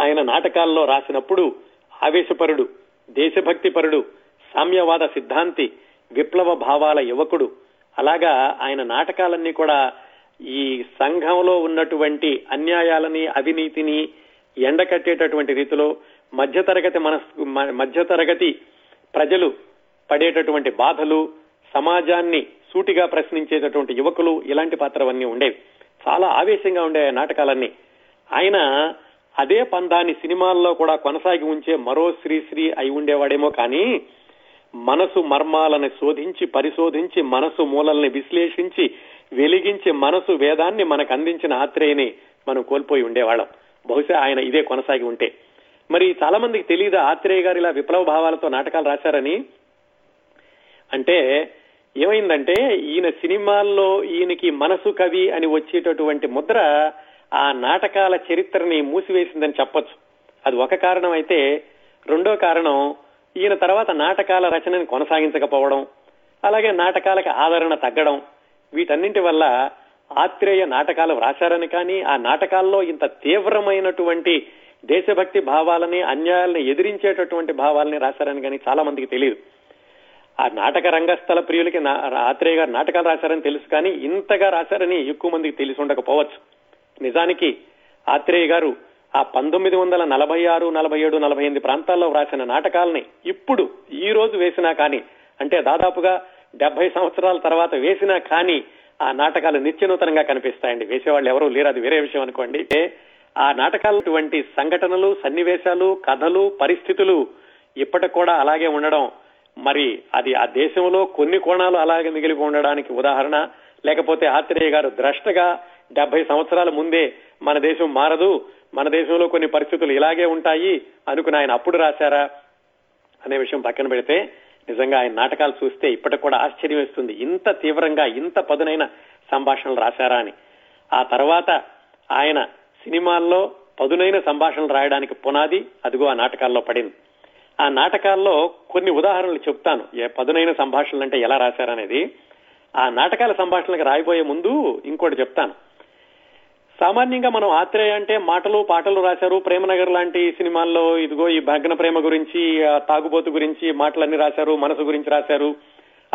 ఆయన నాటకాల్లో రాసినప్పుడు ఆవేశపరుడు, దేశభక్తి పరుడు, సామ్యవాద సిద్ధాంతి, విప్లవ భావాల యువకుడు. అలాగా ఆయన నాటకాలన్నీ కూడా ఈ సంఘంలో ఉన్నటువంటి అన్యాయాలని, అవినీతిని ఎండకట్టేటటువంటి రీతిలో, మధ్యతరగతి మనసు మధ్యతరగతి ప్రజలు పడేటటువంటి బాధలు, సమాజాన్ని సూటిగా ప్రశ్నించేటటువంటి యువకులు, ఇలాంటి పాత్రవన్నీ ఉండేవి. చాలా ఆవేశంగా ఉండే నాటకాలన్నీ. ఆయన అదే పందాన్ని సినిమాల్లో కూడా కొనసాగి ఉంచే మరో శ్రీశ్రీ అయి ఉండేవాడేమో. కానీ మనసు మర్మాలను శోధించి, పరిశోధించి, మనసు మూలల్ని విశ్లేషించి, వెలిగించి మనసు వేదాన్ని మనకు అందించిన ఆత్రేయని మనం కోల్పోయి ఉండేవాళ్ళం బహుశా ఆయన ఇదే కొనసాగి ఉంటే. మరి చాలా మందికి తెలియదు ఆత్రేయ గారు ఇలా విప్లవ భావాలతో నాటకాలు రాశారని. అంటే ఏమైందంటే ఈయన సినిమాల్లో ఈయనకి మనసు కవి అని వచ్చేటటువంటి ముద్ర ఆ నాటకాల చరిత్రని మూసివేసిందని చెప్పొచ్చు. అది ఒక కారణం అయితే, రెండో కారణం ఈయన తర్వాత నాటకాల రచనని కొనసాగించకపోవడం, అలాగే నాటకాలకు ఆదరణ తగ్గడం, వీటన్నింటి వల్ల ఆత్రేయ నాటకాలు వ్రాశారని కానీ ఆ నాటకాల్లో ఇంత తీవ్రమైనటువంటి దేశభక్తి భావాలని, అన్యాయాలని ఎదిరించేటటువంటి భావాలని రాశారని కానీ చాలా మందికి తెలియదు. ఆ నాటక రంగస్థల ప్రియులకి ఆత్రేయ గారు నాటకాలు రాశారని తెలుసు, కానీ ఇంతగా రాశారని ఎక్కువ మందికి తెలిసి ఉండకపోవచ్చు. నిజానికి ఆత్రేయ గారు ఆ పంతొమ్మిది వందల నలభై ఆరు నలభై ఏడు నలభై ఎనిమిది ప్రాంతాల్లో రాసిన నాటకాలని ఇప్పుడు ఈ రోజు వేసినా కానీ, అంటే దాదాపుగా డెబ్బై సంవత్సరాల తర్వాత వేసినా కానీ ఆ నాటకాలు నిత్యనూతనంగా కనిపిస్తాయండి. వేసేవాళ్ళు ఎవరూ లేరు, అది వేరే విషయం అనుకోండి. ఆ నాటకాలటువంటి సంఘటనలు, సన్నివేశాలు, కథలు, పరిస్థితులు ఇప్పటికి కూడా అలాగే ఉండడం, మరి అది ఆ దేశంలో కొన్ని కోణాలు అలాగే మిగిలి ఉండడానికి ఉదాహరణ. లేకపోతే ఆత్రేయ గారు ద్రష్టగా డెబ్బై సంవత్సరాల ముందే మన దేశం మారదు, మన దేశంలో కొన్ని పరిస్థితులు ఇలాగే ఉంటాయి అనుకుని ఆయన అప్పుడు రాశారా అనే విషయం పక్కన పెడితే, నిజంగా ఆయన నాటకాలు చూస్తే ఇప్పటికి కూడా ఆశ్చర్యం వేస్తుంది, ఇంత తీవ్రంగా, ఇంత పదునైన సంభాషణలు రాశారా అని. ఆ తర్వాత ఆయన సినిమాల్లో పదునైన సంభాషణలు రాయడానికి పునాది అదిగో ఆ నాటకాల్లో పడింది. ఆ నాటకాల్లో కొన్ని ఉదాహరణలు చెప్తాను, ఏ పదునైన సంభాషణలు అంటే ఎలా రాశారనేది. ఆ నాటకాల సంభాషణలకు రాయిపోయే ముందు ఇంకోటి చెప్తాను. సామాన్యంగా మనం ఆత్రేయ అంటే మాటలు పాటలు రాశారు, ప్రేమనగర్ లాంటి సినిమాల్లో ఇదిగో ఈ భగ్న ప్రేమ గురించి, తాగుబోతు గురించి మాటలన్నీ రాశారు, మనసు గురించి రాశారు,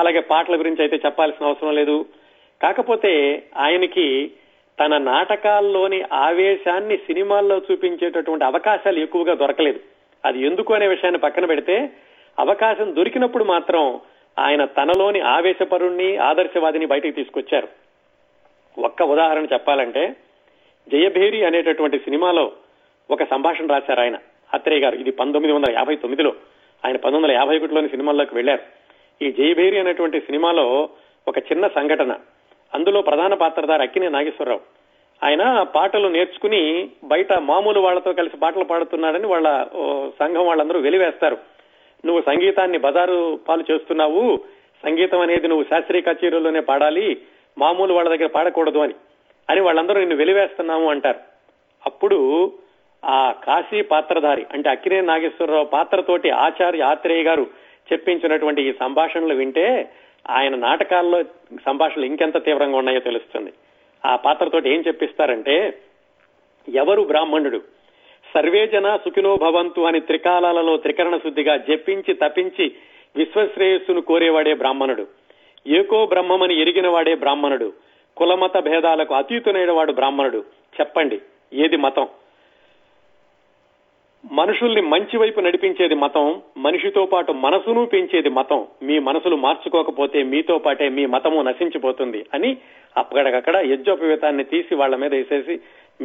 అలాగే పాటల గురించి అయితే చెప్పాల్సిన అవసరం లేదు. కాకపోతే ఆయనకి తన నాటకాల్లోని ఆవేశాన్ని సినిమాల్లో చూపించేటటువంటి అవకాశాలు ఎక్కువగా దొరకలేదు. అది ఎందుకు అనే విషయాన్ని పక్కన పెడితే, అవకాశం దొరికినప్పుడు మాత్రం ఆయన తనలోని ఆవేశపరుణ్ణి, ఆదర్శవాదిని బయటికి తీసుకొచ్చారు. ఒక్క ఉదాహరణ చెప్పాలంటే జయభేరి అనేటటువంటి సినిమాలో ఒక సంభాషణ రాశారు ఆయన, ఆత్రేయ గారు. ఇది పంతొమ్మిది వందల యాభై తొమ్మిదిలో ఆయన పంతొమ్మిది వందల యాభై ఒకటిలోని సినిమాల్లోకి వెళ్లారు. ఈ జయభేరి అనేటువంటి సినిమాలో ఒక చిన్న సంఘటన. అందులో ప్రధాన పాత్రధారి అక్కినేయ నాగేశ్వరరావు. ఆయన పాటలు నేర్చుకుని బయట మామూలు వాళ్లతో కలిసి పాటలు పాడుతున్నాడని వాళ్ళ సంఘం వాళ్ళందరూ వెలివేస్తారు. నువ్వు సంగీతాన్ని బజారు పాలు చేస్తున్నావు, సంగీతం అనేది నువ్వు శాస్త్రీయ కచేరీలోనే పాడాలి, మామూలు వాళ్ళ దగ్గర పాడకూడదు అని అని వాళ్ళందరూ నిన్ను వెలివేస్తున్నాము అంటారు. అప్పుడు ఆ కాశీ పాత్రధారి అంటే అక్కినేయ నాగేశ్వరరావు పాత్రతోటి ఆచార్య ఆత్రేయ గారు చెప్పించినటువంటి ఈ సంభాషణలు వింటే ఆయన నాటకాల్లో సంభాషణలు ఇంకెంత తీవ్రంగా ఉన్నాయో తెలుస్తుంది. ఆ పాత్రతోటి ఏం చెప్పిస్తారంటే, ఎవరు బ్రాహ్మణుడు, సర్వే జనా సుఖినో భవంతు అని త్రికాలాలలో త్రికరణ శుద్ధిగా జపించి తపించి విశ్వశ్రేయస్సును కోరేవాడే బ్రాహ్మణుడు, ఏకో బ్రహ్మమని ఎరిగినవాడే బ్రాహ్మణుడు, కులమత భేదాలకు అతీతునైనవాడు బ్రాహ్మణుడు. చెప్పండి, ఏది మతం? మనుషుల్ని మంచి వైపు నడిపించేది మతం, మనిషితో పాటు మనసును పెంచేది మతం. మీ మనసులు మార్చుకోకపోతే మీతో పాటే మీ మతము నశించిపోతుంది అని అక్కడికక్కడ యజ్జోపవేతాన్ని తీసి వాళ్ల మీద వేసేసి,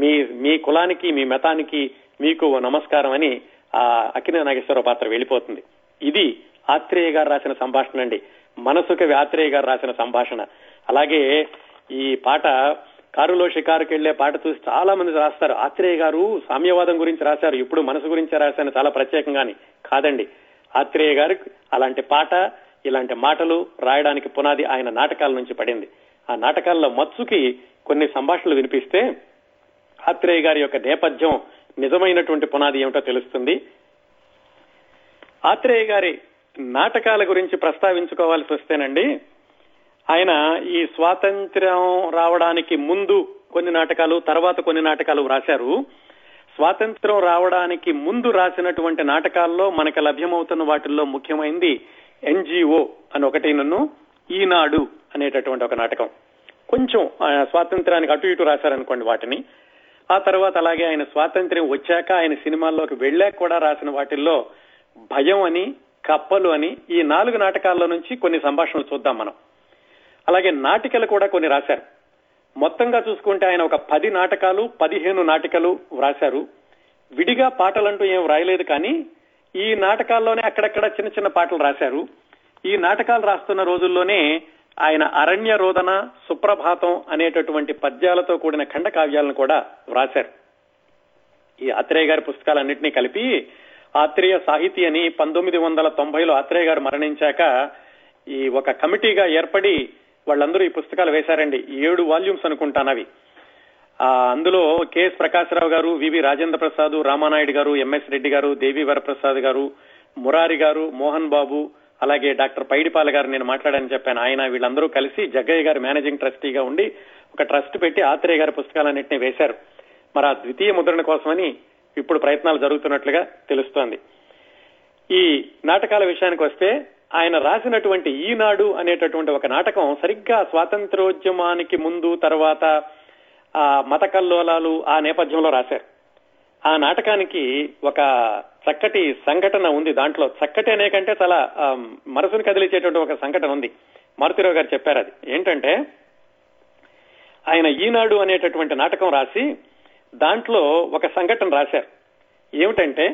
మీ మీ కులానికి మీ మతానికి మీకు నమస్కారం అని ఆ అక్కినేయ నాగేశ్వరరావు పాత్ర వెళ్ళిపోతుంది. ఇది ఆత్రేయ గారు రాసిన సంభాషణ అండి, మనసుకవి ఆత్రేయ గారు రాసిన సంభాషణ. అలాగే ఈ పాట కారులో షికారుకి వెళ్లే పాట చూసి చాలా మంది రాస్తారు, ఆత్రేయ గారు సామ్యవాదం గురించి రాశారు, ఇప్పుడు మనసు గురించి రాశాను చాలా ప్రత్యేకంగాని. కాదండి, ఆత్రేయ గారు అలాంటి పాట ఇలాంటి మాటలు రాయడానికి పునాది ఆయన నాటకాల నుంచి పడింది. ఆ నాటకాల్లో మత్సుకి కొన్ని సంభాషణలు వినిపిస్తే ఆత్రేయ గారి యొక్క నేపథ్యం నిజమైనటువంటి పునాది ఏమిటో తెలుస్తుంది. ఆత్రేయ గారి నాటకాల గురించి ప్రస్తావించుకోవాల్సి వస్తేనండి, ఆయన ఈ స్వాతంత్ర్యం రావడానికి ముందు కొన్ని నాటకాలు, తర్వాత కొన్ని నాటకాలు రాశారు. స్వాతంత్ర్యం రావడానికి ముందు రాసినటువంటి నాటకాల్లో మనకు లభ్యమవుతున్న వాటిల్లో ముఖ్యమైనది ఎన్జిఓ అని ఒకటి, నన్ను ఈనాడు అనేటటువంటి ఒక నాటకం. కొంచెం స్వాతంత్ర్యానికి అటు ఇటు రాశారనుకోండి వాటిని. ఆ తర్వాత అలాగే ఆయన స్వాతంత్ర్యం వచ్చాక ఆయన సినిమాల్లోకి వెళ్ళాక కూడా రాసిన వాటిల్లో భయం అని, కప్పలు అని, ఈ నాలుగు నాటకాల్లో నుంచి కొన్ని సంభాషణలు చూద్దాం మనం. అలాగే నాటికలు కూడా కొన్ని రాశారు. మొత్తంగా చూసుకుంటే ఆయన ఒక పది నాటకాలు పదిహేను నాటికలు రాశారు. విడిగా పాటలంటూ ఏం రాయలేదు, కానీ ఈ నాటకాల్లోనే అక్కడక్కడ చిన్న చిన్న పాటలు రాశారు. ఈ నాటకాలు రాస్తున్న రోజుల్లోనే ఆయన అరణ్య రోదన, సుప్రభాతం అనేటటువంటి పద్యాలతో కూడిన ఖండ కావ్యాలను కూడా రాశారు. ఈ ఆత్రేయ గారి పుస్తకాలన్నింటినీ కలిపి ఆత్రేయ సాహితీ అని పంతొమ్మిది వందల తొంభైలో ఆత్రేయ గారు మరణించాక ఈ ఒక కమిటీగా ఏర్పడి వాళ్ళందరూ ఈ పుస్తకాలు వేశారండి. ఏడు వాల్యూమ్స్ అనుకుంటానవి. అందులో కెఎస్ ప్రకాశరావు గారు, వివి రాజేంద్ర ప్రసాద్, రామానాయుడు గారు, ఎంఎస్ రెడ్డి గారు, దేవీ వరప్రసాద్ గారు, మురారి గారు, మోహన్ బాబు, అలాగే డాక్టర్ పైడిపాల గారు నేను మాట్లాడానని చెప్పాను, ఆయన వీళ్ళందరూ కలిసి జగ్గయ్య గారు మేనేజింగ్ ట్రస్టీగా ఉండి ఒక ట్రస్ట్ పెట్టి ఆత్రేయ గారి పుస్తకాలన్నింటినీ వేశారు. మరి ఆ ద్వితీయ ముద్రణ కోసమని ఇప్పుడు ప్రయత్నాలు జరుగుతున్నట్లుగా తెలుస్తోంది. ఈ నాటకాల విషయానికి వస్తే ఆయన రాసినటువంటి ఈనాడు అనేటటువంటి ఒక నాటకం సరిగ్గా స్వాతంత్రోద్యమానికి ముందు తర్వాత ఆ మత కల్లోలాలు ఆ నేపథ్యంలో రాశారు. ఆ నాటకానికి ఒక చక్కటి సంఘటన ఉంది. దాంట్లో చక్కటి అనే కంటే చాలా మనసును కదిలించేటువంటి ఒక సంఘటన ఉంది. మారుతిరావు గారు చెప్పారు. అది ఏంటంటే, ఆయన ఈనాడు అనేటటువంటి నాటకం రాసి దాంట్లో ఒక సంఘటన రాశారు. ఏమిటంటే,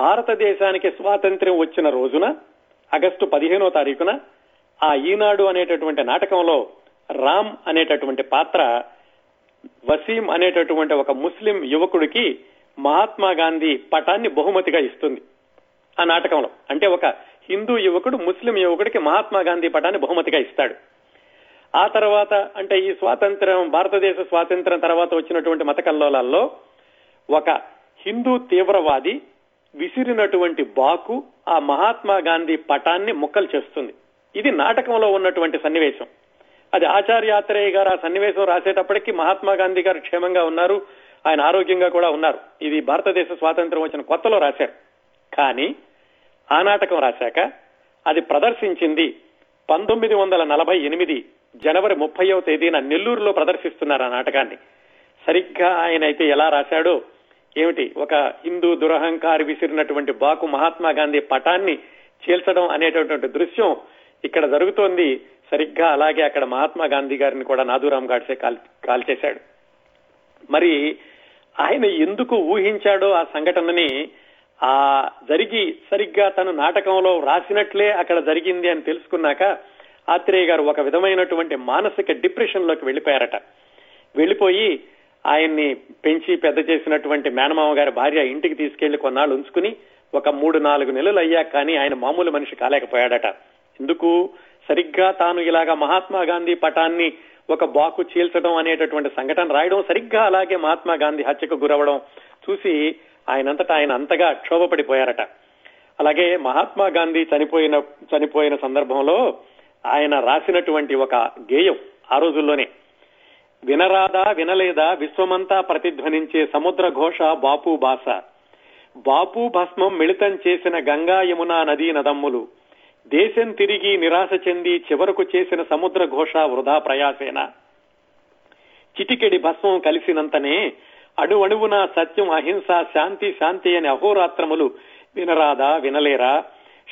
భారతదేశానికి స్వాతంత్ర్యం వచ్చిన రోజున ఆగస్టు పదిహేనో తారీఖున ఆ ఈనాడు అనేటటువంటి నాటకంలో రామ్ అనేటటువంటి పాత్ర వసీం అనేటటువంటి ఒక ముస్లిం యువకుడికి మహాత్మా గాంధీ పటాన్ని బహుమతిగా ఇస్తుంది. ఆ నాటకంలో అంటే ఒక హిందూ యువకుడు ముస్లిం యువకుడికి మహాత్మా గాంధీ పటాన్ని బహుమతిగా ఇస్తాడు. ఆ తర్వాత అంటే ఈ స్వాతంత్ర్యం, భారతదేశ స్వాతంత్ర్యం తర్వాత వచ్చినటువంటి మత కల్లోలాల్లో ఒక హిందూ తీవ్రవాది విసిరినటువంటి బాకు ఆ మహాత్మా గాంధీ పటాన్ని ముక్కలు చేస్తుంది. ఇది నాటకంలో ఉన్నటువంటి సన్నివేశం. అది ఆచార్య ఆత్రేయ గారు ఆ సన్నివేశం రాసేటప్పటికీ మహాత్మా గాంధీ గారు క్షేమంగా ఉన్నారు, ఆయన ఆరోగ్యంగా కూడా ఉన్నారు. ఇది భారతదేశ స్వాతంత్ర్యం వచ్చిన కొత్తలో రాశారు. కానీ ఆ నాటకం రాశాక అది ప్రదర్శించింది పంతొమ్మిది వందల నలభై ఎనిమిది జనవరి ముప్పైవ తేదీన నెల్లూరులో ప్రదర్శిస్తున్నారు ఆ నాటకాన్ని. సరిగ్గా ఆయన అయితే ఎలా రాశాడో, ఏమిటి, ఒక హిందూ దురహంకారి విసిరినటువంటి బాకు మహాత్మా గాంధీ పటాన్ని చీల్చడం అనేటటువంటి దృశ్యం ఇక్కడ జరుగుతోంది. సరిగ్గా అలాగే అక్కడ మహాత్మా గాంధీ గారిని కూడా నాదూరాం గాడ్సే కాల్ కాల్చేశాడు. మరి ఆయన ఎందుకు ఊహించాడో ఆ సంఘటనని, ఆ జరిగి సరిగ్గా తను నాటకంలో రాసినట్లే అక్కడ జరిగింది అని తెలుసుకున్నాక ఆత్రేయ గారు ఒక విధమైనటువంటి మానసిక డిప్రెషన్ లోకి వెళ్లిపోయారట. వెళ్లిపోయి ఆయన్ని పెంచి పెద్ద చేసినటువంటి మేనమామ గారి భార్య ఇంటికి తీసుకెళ్లి కొన్నాళ్ళు ఉంచుకుని ఒక మూడు నాలుగు నెలలు అయ్యాక కానీ ఆయన మామూలు మనిషి కాలేకపోయాడట. ఎందుకు? సరిగ్గా తాను ఇలాగా మహాత్మా గాంధీ పటాన్ని ఒక బాకు చీల్చడం అనేటటువంటి సంఘటన రాయడం, సరిగ్గా అలాగే మహాత్మా గాంధీ హత్యకు గురవడం చూసి ఆయనంతటా ఆయన అంతగా క్షోభపడిపోయారట. అలాగే మహాత్మా గాంధీ చనిపోయిన చనిపోయిన సందర్భంలో ఆయన రాసినటువంటి ఒక గేయం ఆ రోజుల్లోనే, వినరాదా వినలేదా విశ్వమంతా ప్రతిధ్వనించే సముద్ర ఘోష బాపు బాస, బాపు భస్మం మిళితం చేసిన గంగా యమునా నదీ నదమ్ములు, దేశం తిరిగి నిరాశ చెంది చివరకు చేసిన సముద్ర ఘోష వృధా ప్రయాసేన, చిటికెడి భస్మం కలిసినంతనే అణువణువున సత్యం అహింస శాంతి శాంతి అని అహోరాత్రములు వినరాదా వినలేరా,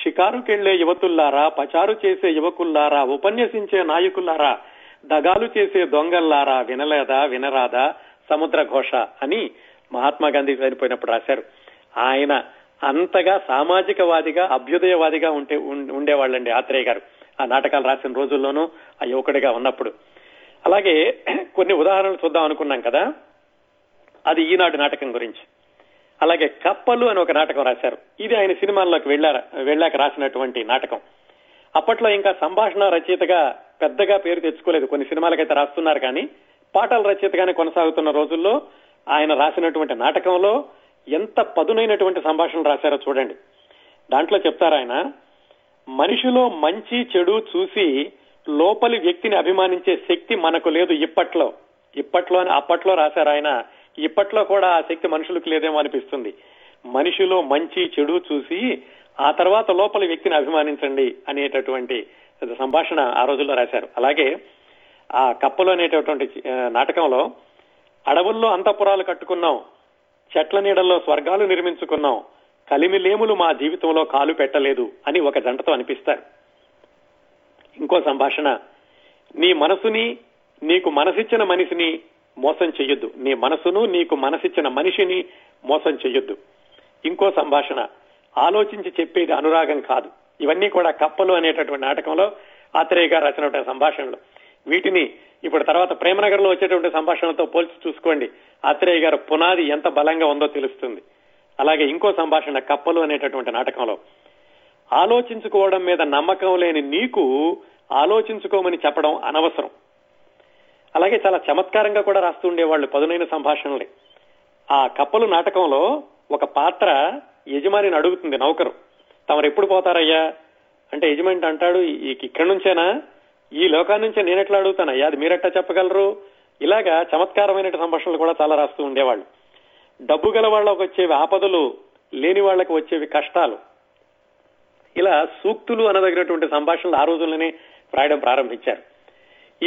షికారుకెళ్లే యువతుల్లారా, పచారు చేసే యువకుల్లారా, ఉపన్యసించే నాయకుల్లారా, దగాలు చేసే దొంగల్లారా, వినలేదా వినరాదా సముద్ర ఘోష అని మహాత్మా గాంధీ చనిపోయినప్పుడు రాశారు. ఆయన అంతగా సామాజికవాదిగా అభ్యుదయవాదిగా ఉంటే ఉండేవాళ్ళండి ఆత్రేయ గారు ఆ నాటకాలు రాసిన రోజుల్లోనూ ఆ యువకుడిగా ఉన్నప్పుడు. అలాగే కొన్ని ఉదాహరణలు చూద్దాం అనుకున్నాం కదా, అది ఈనాడు నాటకం గురించి. అలాగే కప్పలు అని ఒక నాటకం రాశారు, ఇది ఆయన సినిమాల్లోకి వెళ్ళారు వెళ్ళాక రాసినటువంటి నాటకం. అప్పట్లో ఇంకా సంభాషణ రచయితగా పెద్దగా పేరు తెచ్చుకోలేదు, కొన్ని సినిమాలకైతే రాస్తున్నారు కానీ పాటల రచయితగానే కొనసాగుతున్న రోజుల్లో ఆయన రాసినటువంటి నాటకంలో ఎంత పదునైనటువంటి సంభాషణ రాశారో చూడండి. దాంట్లో చెప్తారు ఆయన, మనిషిలో మంచి చెడు చూసి లోపలి వ్యక్తిని అభిమానించే శక్తి మనకు లేదు ఇప్పట్లో. ఇప్పట్లో అప్పట్లో రాశారు ఆయన, ఇప్పట్లో కూడా ఆ శక్తి మనుషులకు లేదేమో అనిపిస్తుంది. మనిషిలో మంచి చెడు చూసి ఆ తర్వాత లోపలి వ్యక్తిని అభిమానించండి అనేటటువంటి సంభాషణ ఆ రోజుల్లో రాశారు. అలాగే ఆ కప్పలు అనేటటువంటి నాటకంలో, అడవుల్లో అంతఃపురాలు కట్టుకున్నాం, చెట్ల నీడల్లో స్వర్గాలు నిర్మించుకున్నాం, కలిమిలేములు మా జీవితంలో కాలు పెట్టలేదు అని ఒక జంటతో అనిపిస్తారు. ఇంకో సంభాషణ, నీ మనసుని నీకు మనసిచ్చిన మనిషిని మోసం చెయ్యొద్దు, నీ మనసును నీకు మనసిచ్చిన మనిషిని మోసం చెయ్యొద్దు. ఇంకో సంభాషణ, ఆలోచించి చెప్పేది అనురాగం కాదు. ఇవన్నీ కూడా కప్పలు అనేటటువంటి నాటకంలో ఆత్రేయ గారు రాసినటువంటి సంభాషణలు. వీటిని ఇప్పుడు తర్వాత ప్రేమనగర్ లో వచ్చేటువంటి సంభాషణలతో పోల్చి చూసుకోండి, ఆత్రేయ గారు పునాది ఎంత బలంగా ఉందో తెలుస్తుంది. అలాగే ఇంకో సంభాషణ కప్పలు అనేటటువంటి నాటకంలో, ఆలోచించుకోవడం మీద నమ్మకం లేని నీకు ఆలోచించుకోమని చెప్పడం అనవసరం. అలాగే చాలా చమత్కారంగా కూడా రాస్తూ ఉండేవాళ్ళు పదునైన సంభాషణలే. ఆ కప్పలు నాటకంలో ఒక పాత్ర యజమానిని అడుగుతుంది, నౌకరు, తమరు ఎప్పుడు పోతారయ్యా అంటే యజమాని అంటాడు, ఇక్కడి నుంచేనా, ఈ లోకాన్ని నుంచే నేనెట్లా అడుగుతానయ్యా, అది మీరెట్టా చెప్పగలరు. ఇలాగా చమత్కారమైన సంభాషణలు కూడా చాలా రాస్తూ ఉండేవాళ్ళు. డబ్బు గల వాళ్ళకు వచ్చేవి ఆపదలు, లేని వాళ్లకు వచ్చేవి కష్టాలు, ఇలా సూక్తులు అనదగినటువంటి సంభాషణలు ఆ రోజుల్లోనే రాయడం ప్రారంభించారు.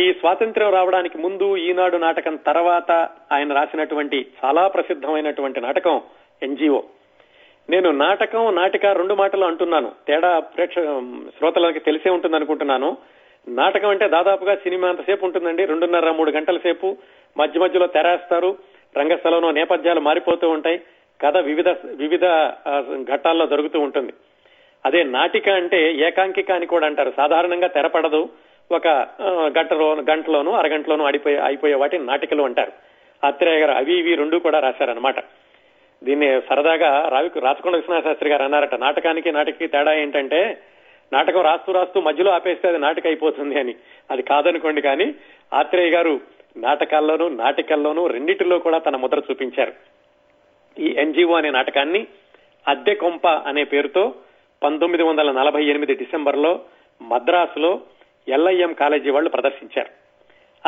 ఈ స్వాతంత్ర్యం రావడానికి ముందు, ఈనాడు నాటకం తర్వాత ఆయన రాసినటువంటి చాలా ప్రసిద్ధమైనటువంటి నాటకం ఎన్జిఓ. నేను నాటకం నాటిక రెండు మాటలు అంటున్నాను, తేడా ప్రేక్షక శ్రోతలకి తెలిసే ఉంటుంది అనుకుంటున్నాను. నాటకం అంటే దాదాపుగా సినిమా అంతసేపు ఉంటుందండి, రెండున్నర మూడు గంటల సేపు, మధ్య మధ్యలో తెరేస్తారు, రంగస్థలంలో నేపథ్యాలు మారిపోతూ ఉంటాయి, కథ వివిధ వివిధ ఘట్టాల్లో జరుగుతూ ఉంటుంది. అదే నాటిక అంటే ఏకాంకిక అని కూడా అంటారు, సాధారణంగా తెరపడదు, ఒక గంటలో గంటలోనూ అరగంటలోనూ అడిపోయే అయిపోయే వాటిని నాటికలు అంటారు. ఆత్రేయ గారు అవి ఇవి రెండు కూడా రాశారనమాట. దీన్ని సరదాగా రావి రాచకొండ విశ్వనాథ శాస్త్రి గారు అన్నారట, నాటకానికి నాటికకి తేడా ఏంటంటే నాటకం రాస్తూ రాస్తూ మధ్యలో ఆపేస్తే అది నాటిక అయిపోతుంది అని. అది కాదనుకోండి, కానీ ఆత్రేయ గారు నాటకాల్లోనూ నాటికల్లోనూ రెండింటిలో కూడా తన ముద్ర చూపించారు. ఈ ఎన్జిఓ అనే నాటకాన్ని అద్దె కొంప అనే పేరుతో పంతొమ్మిది వందల నలభై ఎనిమిది డిసెంబర్లో మద్రాసులో ఎల్ఐఎం కాలేజీ వాళ్ళు ప్రదర్శించారు.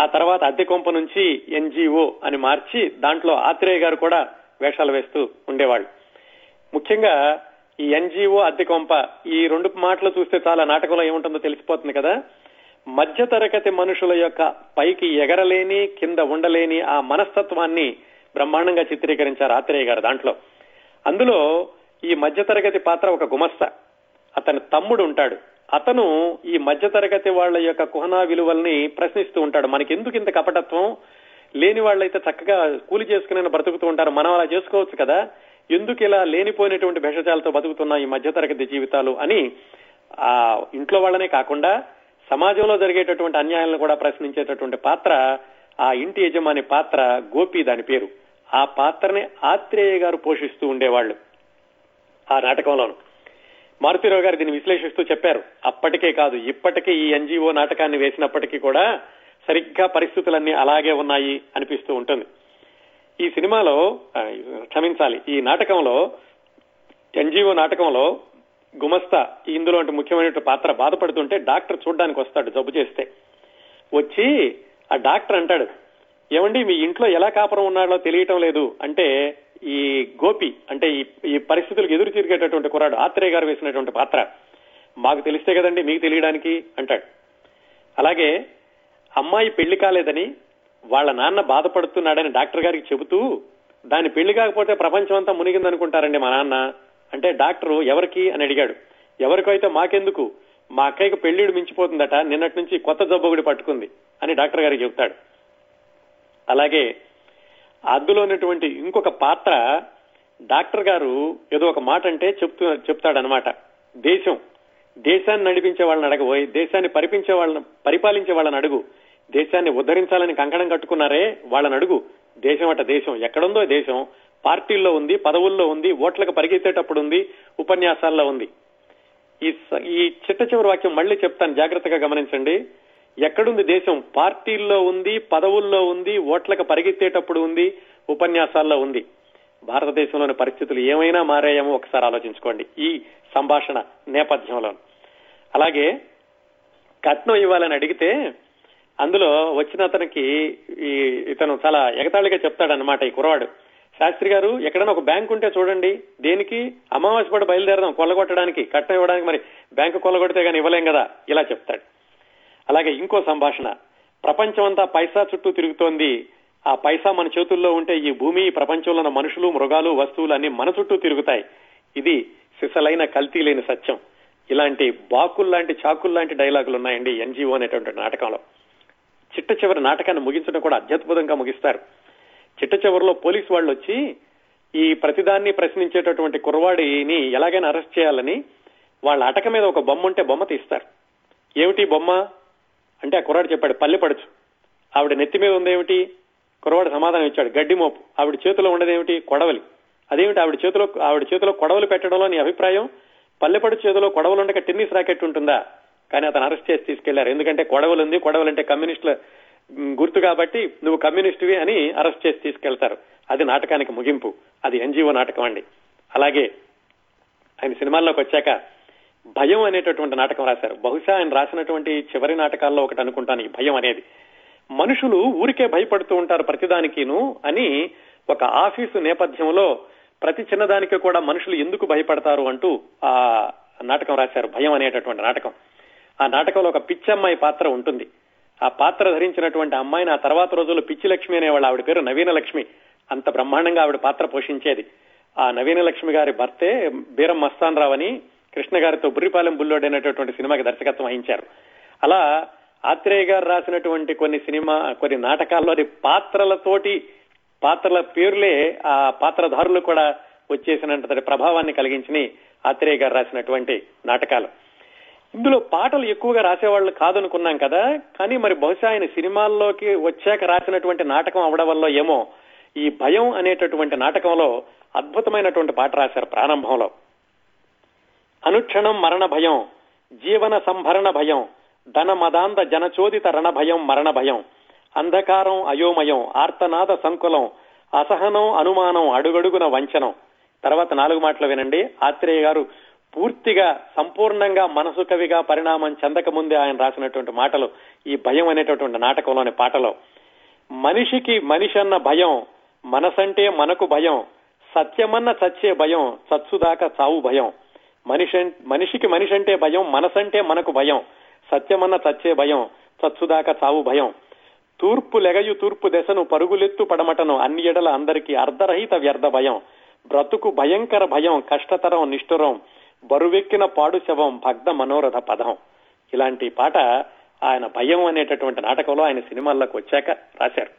ఆ తర్వాత అద్దె కొంప నుంచి ఎన్జిఓ అని మార్చి దాంట్లో ఆత్రేయ గారు కూడా వేషాలు వేస్తూ ఉండేవాళ్ళు. ముఖ్యంగా ఈ ఎన్జిఓ, అద్దె కొంప ఈ రెండు మాటలు చూస్తే చాలా నాటకంలో ఏముంటుందో తెలిసిపోతుంది కదా. మధ్య తరగతి మనుషుల యొక్క పైకి ఎగరలేని కింద ఉండలేని ఆ మనస్తత్వాన్ని బ్రహ్మాండంగా చిత్రీకరించారు ఆత్రేయ గారు దాంట్లో. అందులో ఈ మధ్య తరగతి పాత్ర ఒక గుమస్తా, అతని తమ్ముడు ఉంటాడు, అతను ఈ మధ్య తరగతి వాళ్ళ యొక్క కుహనా విలువల్ని ప్రశ్నిస్తూ ఉంటాడు. మనకి ఎందుకు ఇంత కపటత్వం, లేని వాళ్ళైతే చక్కగా కూలి చేసుకునే బ్రతుకుతూ ఉంటారు, మనం అలా చేసుకోవచ్చు కదా, ఎందుకు ఇలా లేనిపోయినటువంటి భేషజాలతో బతుకుతున్నా ఈ మధ్య తరగతి జీవితాలు అని. ఆ ఇంట్లో వాళ్ళనే కాకుండా సమాజంలో జరిగేటటువంటి అన్యాయాలను కూడా ప్రశ్నించేటటువంటి పాత్ర, ఆ ఇంటి యజమాని పాత్ర, గోపి దాని పేరు, ఆ పాత్రని ఆత్రేయ గారు పోషిస్తూ ఉండేవాళ్లు ఆ నాటకంలోను. మారుతీరావు గారు దీన్ని విశ్లేషిస్తూ చెప్పారు, అప్పటికే కాదు ఇప్పటికే ఈ ఎన్జిఓ నాటకాన్ని వేసినప్పటికీ కూడా సరిగ్గా పరిస్థితులన్నీ అలాగే ఉన్నాయి అనిపిస్తూ ఉంటుంది. ఈ సినిమాలో క్షమించాలి ఈ నాటకంలో, ఎన్జిఓ నాటకంలో గుమస్తా ఇందులో ముఖ్యమైన పాత్ర బాధపడుతుంటే డాక్టర్ చూడడానికి వస్తాడు, జబ్బు చేస్తే వచ్చి ఆ డాక్టర్ అంటాడు, ఏమండి మీ ఇంట్లో ఎలా కాపురం ఉన్నాడో తెలియటం లేదు అంటే ఈ గోపి అంటే ఈ పరిస్థితులకు ఎదురు తిరిగేటటువంటి కుర్రాడు ఆత్రేయ గారు వేసినటువంటి పాత్ర, మాకు తెలిస్తే కదండి మీకు తెలియడానికి అంటాడు. అలాగే అమ్మాయి పెళ్లి కాలేదని వాళ్ళ నాన్న బాధపడుతున్నాడని డాక్టర్ గారికి చెబుతూ, దాని పెళ్లి కాకపోతే ప్రపంచం అంతా మునిగిందనుకుంటారండి మా నాన్న అంటే డాక్టరు ఎవరికి అని అడిగాడు. ఎవరికైతే మాకెందుకు, మా అక్కయ్యకు పెళ్లిడు మించిపోతుందట, నిన్నటి నుంచి కొత్త జబ్బు ఒకటి పట్టుకుంది అని డాక్టర్ గారికి చెబుతాడు. అలాగే అందులో ఉన్నటువంటి ఇంకొక పాత్ర, డాక్టర్ గారు ఏదో ఒక మాట అంటే చెప్తూ చెప్తాడనమాట, దేశం దేశాన్ని నడిపించే వాళ్ళని అడగబోయి దేశాన్ని పరిపించే వాళ్ళని పరిపాలించే వాళ్ళని అడుగు, దేశాన్ని ఉద్ధరించాలని కంకణం కట్టుకున్నారే వాళ్ళని అడుగు, దేశం అట దేశం ఎక్కడుందో, దేశం పార్టీల్లో ఉంది, పదవుల్లో ఉంది, ఓట్లకు పరిగెత్తేటప్పుడు ఉంది, ఉపన్యాసాల్లో ఉంది. ఈ ఈ చిట్ట చివరి వాక్యం మళ్ళీ చెప్తాను, జాగ్రత్తగా గమనించండి. ఎక్కడుంది దేశం, పార్టీల్లో ఉంది, పదవుల్లో ఉంది, ఓట్లకు పరిగెత్తేటప్పుడు ఉంది, ఉపన్యాసాల్లో ఉంది. భారతదేశంలోని పరిస్థితులు ఏమైనా మారాయేమో ఒకసారి ఆలోచించుకోండి ఈ సంభాషణ నేపథ్యంలో. అలాగే కట్నం ఇవ్వాలని అడిగితే అందులో వచ్చిన అతనికి ఈ ఇతను చాలా ఎగతాళిగా చెప్తాడనమాట ఈ కురవాడు, శాస్త్రి గారు ఎక్కడైనా ఒక బ్యాంకు ఉంటే చూడండి, దేనికి అమావాస్య పడి బయలుదేరదాం కొల్లగొట్టడానికి, కట్నం ఇవ్వడానికి, మరి బ్యాంకు కొల్లగొడితే కానీ ఇవ్వలేం కదా, ఇలా చెప్తాడు. అలాగే ఇంకో సంభాషణ, ప్రపంచం అంతా పైసా చుట్టూ తిరుగుతోంది, ఆ పైసా మన చేతుల్లో ఉంటే ఈ భూమి ప్రపంచంలో ఉన్న మనుషులు మృగాలు వస్తువులు అన్ని మన చుట్టూ తిరుగుతాయి, ఇది సిసలైన కల్తీ లేని సత్యం. ఇలాంటి బాకుల్లాంటి చాకుల్లాంటి డైలాగులు ఉన్నాయండి ఎన్జిఓ అనేటువంటి నాటకంలో. చిట్ట చివరి నాటకాన్ని ముగించడం కూడా అత్యద్భుతంగా ముగిస్తారు. చిట్ట చివరిలో పోలీసు వాళ్ళు వచ్చి ఈ ప్రతిదాన్ని ప్రశ్నించేటటువంటి కుర్రవాడిని ఎలాగైనా అరెస్ట్ చేయాలని వాళ్ళ అటక మీద ఒక బొమ్మ ఉంటే బొమ్మ తీస్తారు. ఏమిటి బొమ్మ అంటే ఆ కుర్రాడు చెప్పాడు పల్లెపడుచు. ఆవిడ నెత్తి మీద ఉందేమిటి, కుర్రవాడు సమాధానం ఇచ్చాడు గడ్డి మోపు. ఆవిడ చేతిలో ఉండదేమిటి, కొడవలి. అదేమిటి ఆవిడ చేతిలో, ఆవిడ చేతిలో కొడవలి పెట్టడంలో నీ అభిప్రాయం, పల్లెపడుచు చేతిలో కొడవలు ఉండక టెన్నిస్ రాకెట్ ఉంటుందా. కానీ అతను అరెస్ట్ చేసి తీసుకెళ్లారు, ఎందుకంటే కొడవలు ఉంది, కొడవలంటే కమ్యూనిస్టుల గుర్తు కాబట్టి నువ్వు కమ్యూనిస్టువి అని అరెస్ట్ చేసి తీసుకెళ్తారు. అది నాటకానికి ముగింపు, అది ఎన్జిఓ నాటకం అండి. అలాగే ఆయన సినిమాల్లోకి వచ్చాక భయం అనేటటువంటి నాటకం రాశారు, బహుశా ఆయన రాసినటువంటి చివరి నాటకాల్లో ఒకటి అనుకుంటాను ఈ భయం అనేది. మనుషులు ఊరికే భయపడుతూ ఉంటారు ప్రతిదానికిను అని ఒక ఆఫీసు నేపథ్యంలో ప్రతి చిన్నదానికి కూడా మనుషులు ఎందుకు భయపడతారు అంటూ ఆ నాటకం రాశారు, భయం అనేటటువంటి నాటకం. ఆ నాటకంలో ఒక పిచ్చమ్మాయి పాత్ర ఉంటుంది, ఆ పాత్ర ధరించినటువంటి అమ్మాయిని ఆ తర్వాత రోజుల్లో పిచ్చి లక్ష్మి అనేవాళ్ళు, ఆవిడ పేరు నవీన లక్ష్మి, అంత బ్రహ్మాండంగా ఆవిడ పాత్ర పోషించేది. ఆ నవీన లక్ష్మి గారి భర్తే బీరం మస్తాన్ రావు అని కృష్ణ గారితో బుర్రిపాలెం బుల్లోడ్ అనేటటువంటి సినిమాకి దర్శకత్వం వహించారు. అలా ఆత్రేయ గారు రాసినటువంటి కొన్ని సినిమా కొన్ని నాటకాల్లోని పాత్రలతోటి పాత్రల పేర్లే ఆ పాత్రధారులు కూడా వచ్చేసినంత ప్రభావాన్ని కలిగించిన ఆత్రేయ గారు రాసినటువంటి నాటకాలు. ఇందులో పాటలు ఎక్కువగా రాసేవాళ్ళు కాదనుకున్నాం కదా, కానీ మరి బహుశా ఆయన సినిమాల్లోకి వచ్చాక రాసినటువంటి నాటకం అవడం వల్ల ఏమో ఈ భయం అనేటటువంటి నాటకంలో అద్భుతమైనటువంటి పాట రాశారు ప్రారంభంలో. అనుక్షణం మరణ భయం, జీవన సంభరణ భయం, ధన మదాంధ జనచోదిత రణ భయం, మరణ భయం, అంధకారం అయోమయం, ఆర్తనాద సంకులం, అసహనం అనుమానం, అడుగడుగున వంచనం. తర్వాత నాలుగు మాటలు వినండి, ఆత్రేయ గారు పూర్తిగా సంపూర్ణంగా మనసు కవిగా పరిణామం చెందక ముందే ఆయన రాసినటువంటి మాటలు ఈ భయం అనేటటువంటి నాటకంలోని పాటలో. మనిషికి మనిషి అన్న భయం, మనసంటే మనకు భయం, సత్యమన్న చచ్చే భయం, చచ్చుదాకా చావు భయం, మనిషి మనిషికి మనిషి అంటే భయం, మనసంటే మనకు భయం, సత్యమన్న చచ్చే భయం, చచ్చుదాకా చావు భయం, తూర్పు లెగయు తూర్పు దశను పరుగులెత్తు పడమటను అన్ని ఎడల అందరికీ అర్ధరహిత వ్యర్థ భయం, బ్రతుకు భయంకర భయం, కష్టతరం నిష్ఠురం, బరువెక్కిన పాడు శవం, భగ్న మనోరథ పదం. ఇలాంటి పాట ఆయన భయం అనేటటువంటి నాటకంలో ఆయన సినిమాల్లోకి వచ్చాక రాశారు.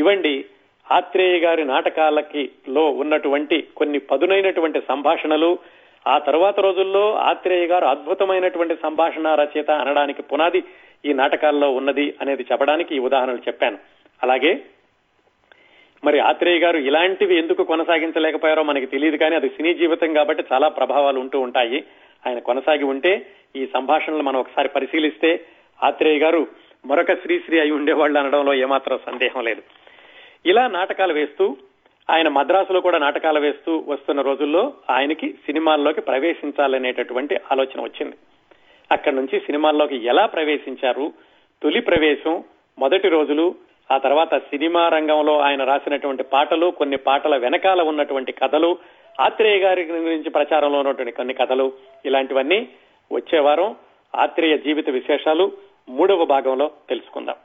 ఇవండి ఆత్రేయ గారి నాటకాలకి లో ఉన్నటువంటి కొన్ని పదునైనటువంటి సంభాషణలు, ఆ తర్వాత రోజుల్లో ఆత్రేయ గారు అద్భుతమైనటువంటి సంభాషణ రచయిత అనడానికి పునాది ఈ నాటకాల్లో ఉన్నది అనేది చెప్పడానికి ఈ ఉదాహరణలు చెప్పాను. అలాగే మరి ఆత్రేయ గారు ఇలాంటివి ఎందుకు కొనసాగించలేకపోయారో మనకి తెలియదు, కానీ అది సినీ జీవితం కాబట్టి చాలా ప్రభావాలు ఉంటూ ఉంటాయి. ఆయన కొనసాగి ఉంటే ఈ సంభాషణలు మనం ఒకసారి పరిశీలిస్తే ఆత్రేయ గారు మరొక శ్రీశ్రీ అయి ఉండేవాళ్ళు అనడంలో ఏమాత్రం సందేహం లేదు. ఇలా నాటకాలు వేస్తూ ఆయన మద్రాసులో కూడా నాటకాలు వేస్తూ వస్తున్న రోజుల్లో ఆయనకి సినిమాల్లోకి ప్రవేశించాలనేటటువంటి ఆలోచన వచ్చింది. అక్కడి నుంచి సినిమాల్లోకి ఎలా ప్రవేశించారు, తొలి ప్రవేశం, మొదటి రోజులు, ఆ తర్వాత సినిమా రంగంలో ఆయన రాసినటువంటి పాటలు, కొన్ని పాటల వెనకాల ఉన్నటువంటి కథలు, ఆత్రేయ గారి గురించి ప్రచారంలో ఉన్నటువంటి కొన్ని కథలు, ఇలాంటివన్నీ వచ్చేవారం ఆత్రేయ జీవిత విశేషాలు మూడవ భాగంలో తెలుసుకుందాం.